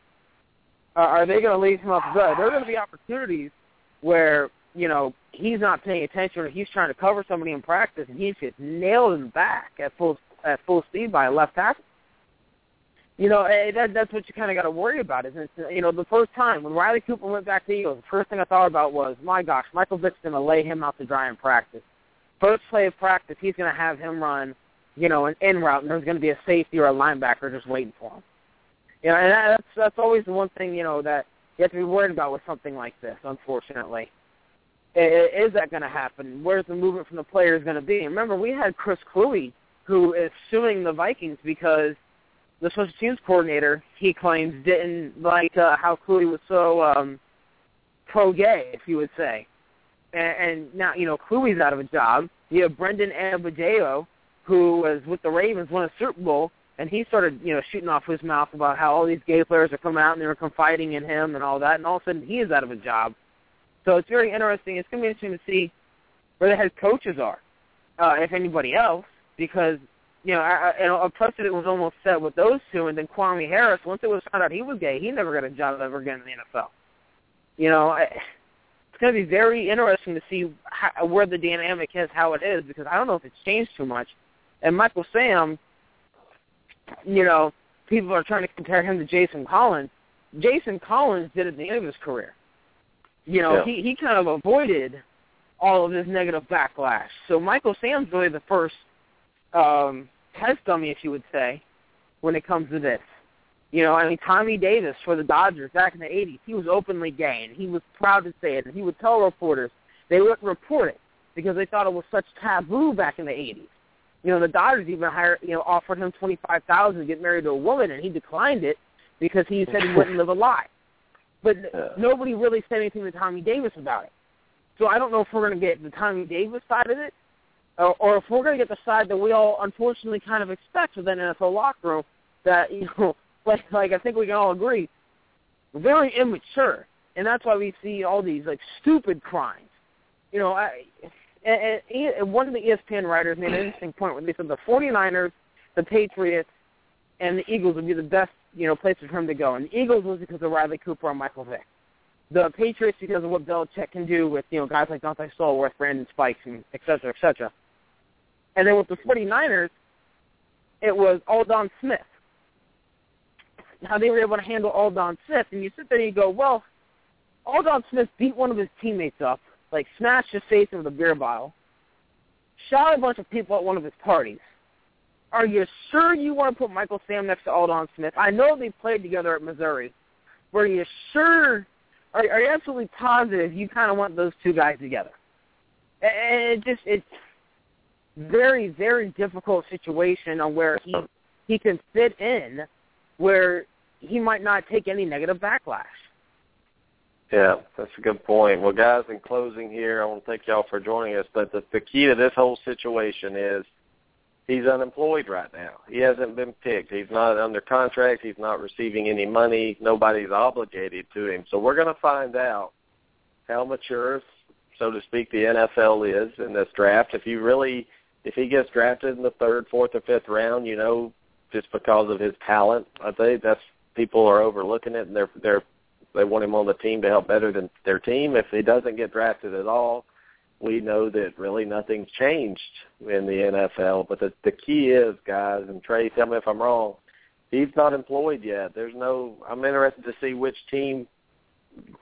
Uh, are they going to leave him up good? There are going to be opportunities where, you know, he's not paying attention or he's trying to cover somebody in practice and he's just nailed him back at full at full speed by a left tackle. You know, that, that's what you kind of got to worry about. Is it's, you know, the first time when Riley Cooper went back to Eagles, the first thing I thought about was, my gosh, Michael Vick's going to lay him out to dry in practice. First play of practice, he's going to have him run, you know, an in route, and there's going to be a safety or a linebacker just waiting for him. You know, and that's that's always the one thing, you know, that you have to be worried about with something like this, unfortunately. Is that going to happen? Where's the movement from the players going to be? And remember, we had Chris Cluey, who is suing the Vikings because the special teams coordinator, he claims, didn't like uh, how Cluey was so um, pro-gay, if you would say. And, and now, you know, Cluey's out of a job. You have Brendan Agbadeo, who was with the Ravens, won a Super Bowl, and he started, you know, shooting off his mouth about how all these gay players are coming out and they were confiding in him and all that, and all of a sudden he is out of a job. So it's very interesting. It's going to be interesting to see where the head coaches are, uh, if anybody else, because, you know, I, I, a precedent was almost set with those two, and then Kwame Harris, once it was found out he was gay, he never got a job ever again in the N F L. You know, I, it's going to be very interesting to see how, where the dynamic is, how it is, because I don't know if it's changed too much. And Michael Sam, you know, people are trying to compare him to Jason Collins. Jason Collins did it at the end of his career. You know, yeah. he, he kind of avoided all of this negative backlash. So Michael Sam's really the first um, test dummy, if you would say, when it comes to this. You know, I mean, Tommy Davis for the Dodgers back in the eighties, he was openly gay, and he was proud to say it, and he would tell reporters they wouldn't report it because they thought it was such taboo back in the eighties. You know, the Dodgers even hired, you know, offered him twenty-five thousand dollars to get married to a woman, and he declined it because he said he wouldn't live a lie. But uh, nobody really said anything to Tommy Davis about it. So I don't know if we're going to get the Tommy Davis side of it, or, or if we're going to get the side that we all unfortunately kind of expect within an N F L locker room that, you know, like, like I think we can all agree, very immature. And that's why we see all these, like, stupid crimes. You know, I... And one of the E S P N writers made an interesting point where they said the forty-niners, the Patriots, and the Eagles would be the best, you know, places for him to go. And the Eagles was because of Riley Cooper and Michael Vick. The Patriots because of what Belichick can do with, you know, guys like Donte Stallworth, Brandon Spikes, and et cetera, et cetera. And then with the forty-niners, it was Aldon Smith. How they were able to handle Aldon Smith. And you sit there and you go, well, Aldon Smith beat one of his teammates up, like smashed his face into the beer bottle, shot a bunch of people at one of his parties. Are you sure you want to put Michael Sam next to Aldon Smith? I know they played together at Missouri. But are you sure, are, are you absolutely positive you kind of want those two guys together? And it just, it's very, very difficult situation on where he, he can fit in where he might not take any negative backlash. Yeah, that's a good point. Well, guys, in closing here, I want to thank y'all for joining us. But the, the key to this whole situation is he's unemployed right now. He hasn't been picked. He's not under contract. He's not receiving any money. Nobody's obligated to him. So we're going to find out how mature, so to speak, the N F L is in this draft. If you really, if he gets drafted in the third, fourth, or fifth round, you know, just because of his talent, I think that's people are overlooking it, and they're they're. They want him on the team to help better than their team. If he doesn't get drafted at all, we know that really nothing's changed in the N F L. But the, the key is, guys, and Trey, tell me if I'm wrong, he's not employed yet. There's no – I'm interested to see which team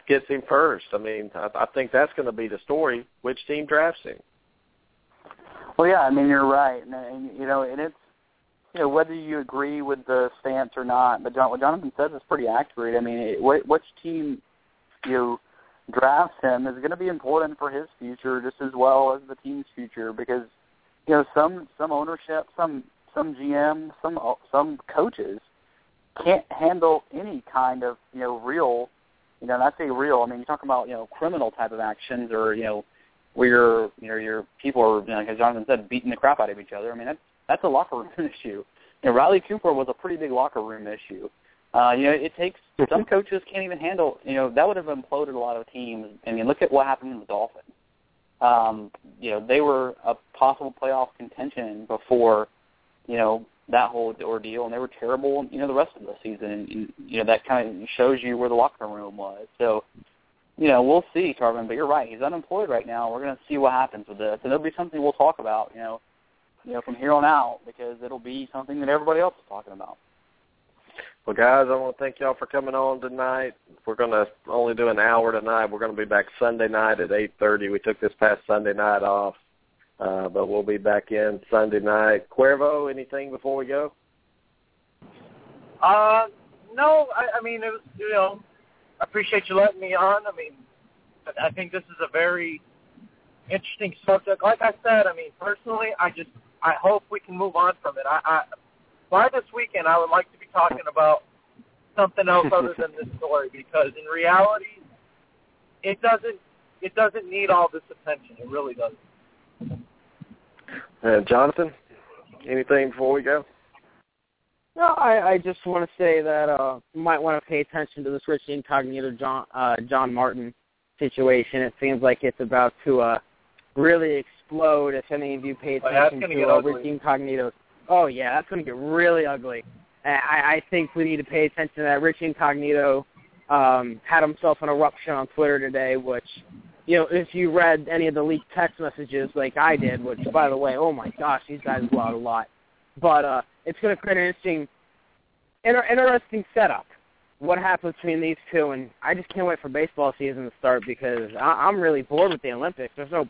gets him first. I mean, I, I think that's going to be the story, which team drafts him. Well, yeah, I mean, you're right. And, and you know, and it's you know, whether you agree with the stance or not, but John, what Jonathan says is pretty accurate. I mean, it, what, which team you draft him is going to be important for his future just as well as the team's future because, you know, some, some ownership, some some G M, some some coaches can't handle any kind of, you know, real, you know, and I say real, I mean, you're talking about, you know, criminal type of actions or, you know, where your, you know, your people are, you know, as Jonathan said, beating the crap out of each other. I mean, that's, That's a locker room issue. You know, Riley Cooper was a pretty big locker room issue. Uh, you know, it takes – some coaches can't even handle – you know, that would have imploded a lot of teams. I mean, look at what happened with the Dolphins. Um, you know, they were a possible playoff contention before, you know, that whole ordeal, and they were terrible, you know, the rest of the season. And, you know, that kind of shows you where the locker room was. So, you know, we'll see, Carvin, but you're right. He's unemployed right now. We're going to see what happens with this, and it'll be something we'll talk about, you know, you know, from here on out, because it'll be something that everybody else is talking about. Well, guys, I want to thank y'all for coming on tonight. We're going to only do an hour tonight. We're going to be back Sunday night at eight thirty. We took this past Sunday night off, uh, but we'll be back in Sunday night. Cuervo, anything before we go? Uh, no, I, I mean, it was, you know, I appreciate you letting me on. I mean, I think this is a very interesting subject. Like I said, I mean, personally, I just – I hope we can move on from it. I, I, by this weekend, I would like to be talking about something else other than this story because, in reality, it doesn't it doesn't need all this attention. It really doesn't. Uh, Jonathan, anything before we go? No, I, I just want to say that uh, you might want to pay attention to this Richie Incognito John uh, John Martin situation. It seems like it's about to uh, really explode. Load, if any of you pay attention oh, to uh, Richie Incognito. Oh, yeah, that's going to get really ugly. I, I think we need to pay attention to that. Richie Incognito um, had himself an eruption on Twitter today, which, you know, if you read any of the leaked text messages like I did, which, by the way, oh, my gosh, these guys go out a lot. But uh, it's going to create an interesting, inter- interesting setup, what happens between these two. And I just can't wait for baseball season to start because I- I'm really bored with the Olympics. There's no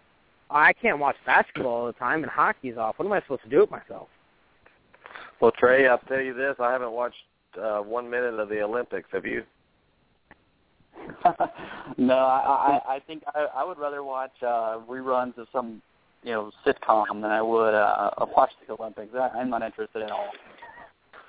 I can't watch basketball all the time, and hockey's off. What am I supposed to do with myself? Well, Trey, I'll tell you this. I haven't watched uh, one minute of the Olympics. Have you? No, I, I, I think I, I would rather watch uh, reruns of some, you know, sitcom than I would uh, watch the Olympics. I, I'm not interested at all.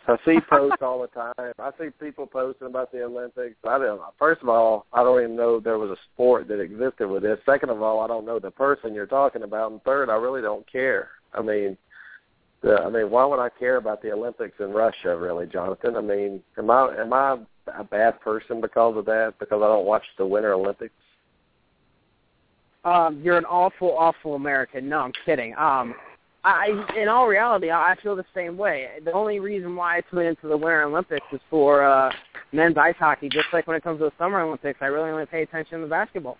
I see posts all the time. I see people posting about the Olympics. I don't. First of all, I don't even know there was a sport that existed with this. Second of all, I don't know the person you're talking about. And third, I really don't care. I mean, the, I mean, why would I care about the Olympics in Russia, really, Jonathan? I mean, am I am I a bad person because of that? Because I don't watch the Winter Olympics? Um, you're an awful, awful American. No, I'm kidding. Um. I, in all reality, I feel the same way. The only reason why I tune into the Winter Olympics is for uh, men's ice hockey. Just like when it comes to the Summer Olympics, I really only pay attention to basketball.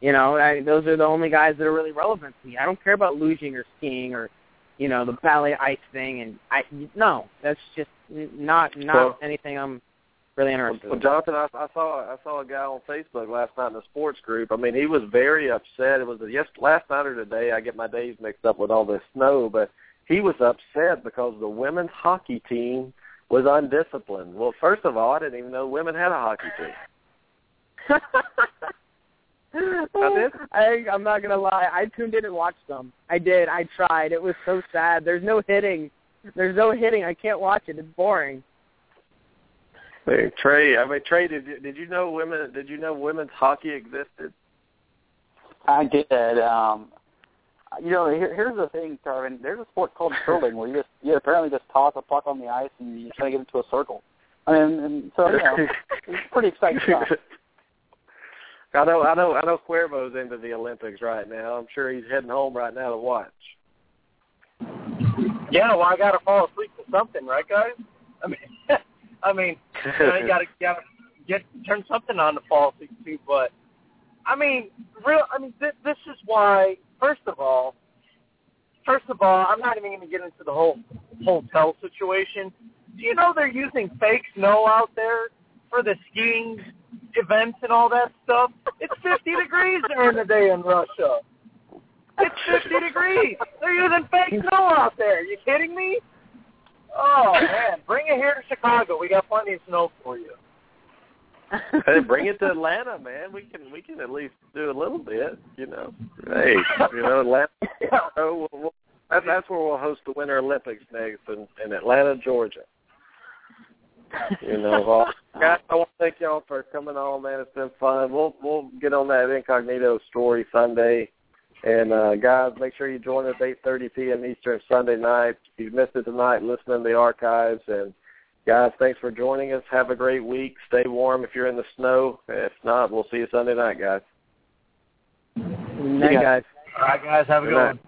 You know, I, those are the only guys that are really relevant to me. I don't care about lugeing or skiing or you know, the Pally Ice thing, and I no, that's just not not well, anything I'm really interested well, in. Jonathan, I, I saw I saw a guy on Facebook last night in the sports group. I mean, he was very upset. It was yes, last night or today. I get my days mixed up with all this snow, but he was upset because the women's hockey team was undisciplined. Well, first of all, I didn't even know women had a hockey team. I did. I, I'm not going to lie. I tuned in and watched them. I did. I tried. It was so sad. There's no hitting. There's no hitting. I can't watch it. It's boring. Hey, Trey, I mean, Trey, did, did you know women? Did you know women's hockey existed? I did. Um, you know, here, here's the thing, Tarvin. There's a sport called curling where you just you apparently just toss a puck on the ice and you try to get into a circle. I mean, and so you know, it's pretty exciting stuff. I know, I know, I know. Cuervo's into the Olympics right now. I'm sure he's heading home right now to watch. Yeah, well, I got to fall asleep to something, right, guys? I mean, I mean, you know, you got to got to get turn something on to fall asleep to. But I mean, real. I mean, th- this is why. First of all, first of all, I'm not even going to get into the whole hotel situation. Do you know they're using fake snow out there for the skiing events and all that stuff? It's fifty degrees during the day in Russia. It's fifty degrees. They're using fake snow out there. Are you kidding me? Oh, man. Bring it here to Chicago. We got plenty of snow for you. Hey, bring it to Atlanta, man. We can we can at least do a little bit, you know. Hey, you know, Atlanta. Yeah. So we'll, we'll, that, that's where we'll host the Winter Olympics next in, in Atlanta, Georgia. You know, well, guys, I want to thank y'all for coming on, man. It's been fun. We'll we'll get on that Incognito story Sunday. And, uh, guys, make sure you join us at eight thirty p.m. Eastern Sunday night. If you missed it tonight, listen in the archives. And, guys, thanks for joining us. Have a great week. Stay warm if you're in the snow. If not, we'll see you Sunday night, guys. Night, guys. All right, guys, have a good one.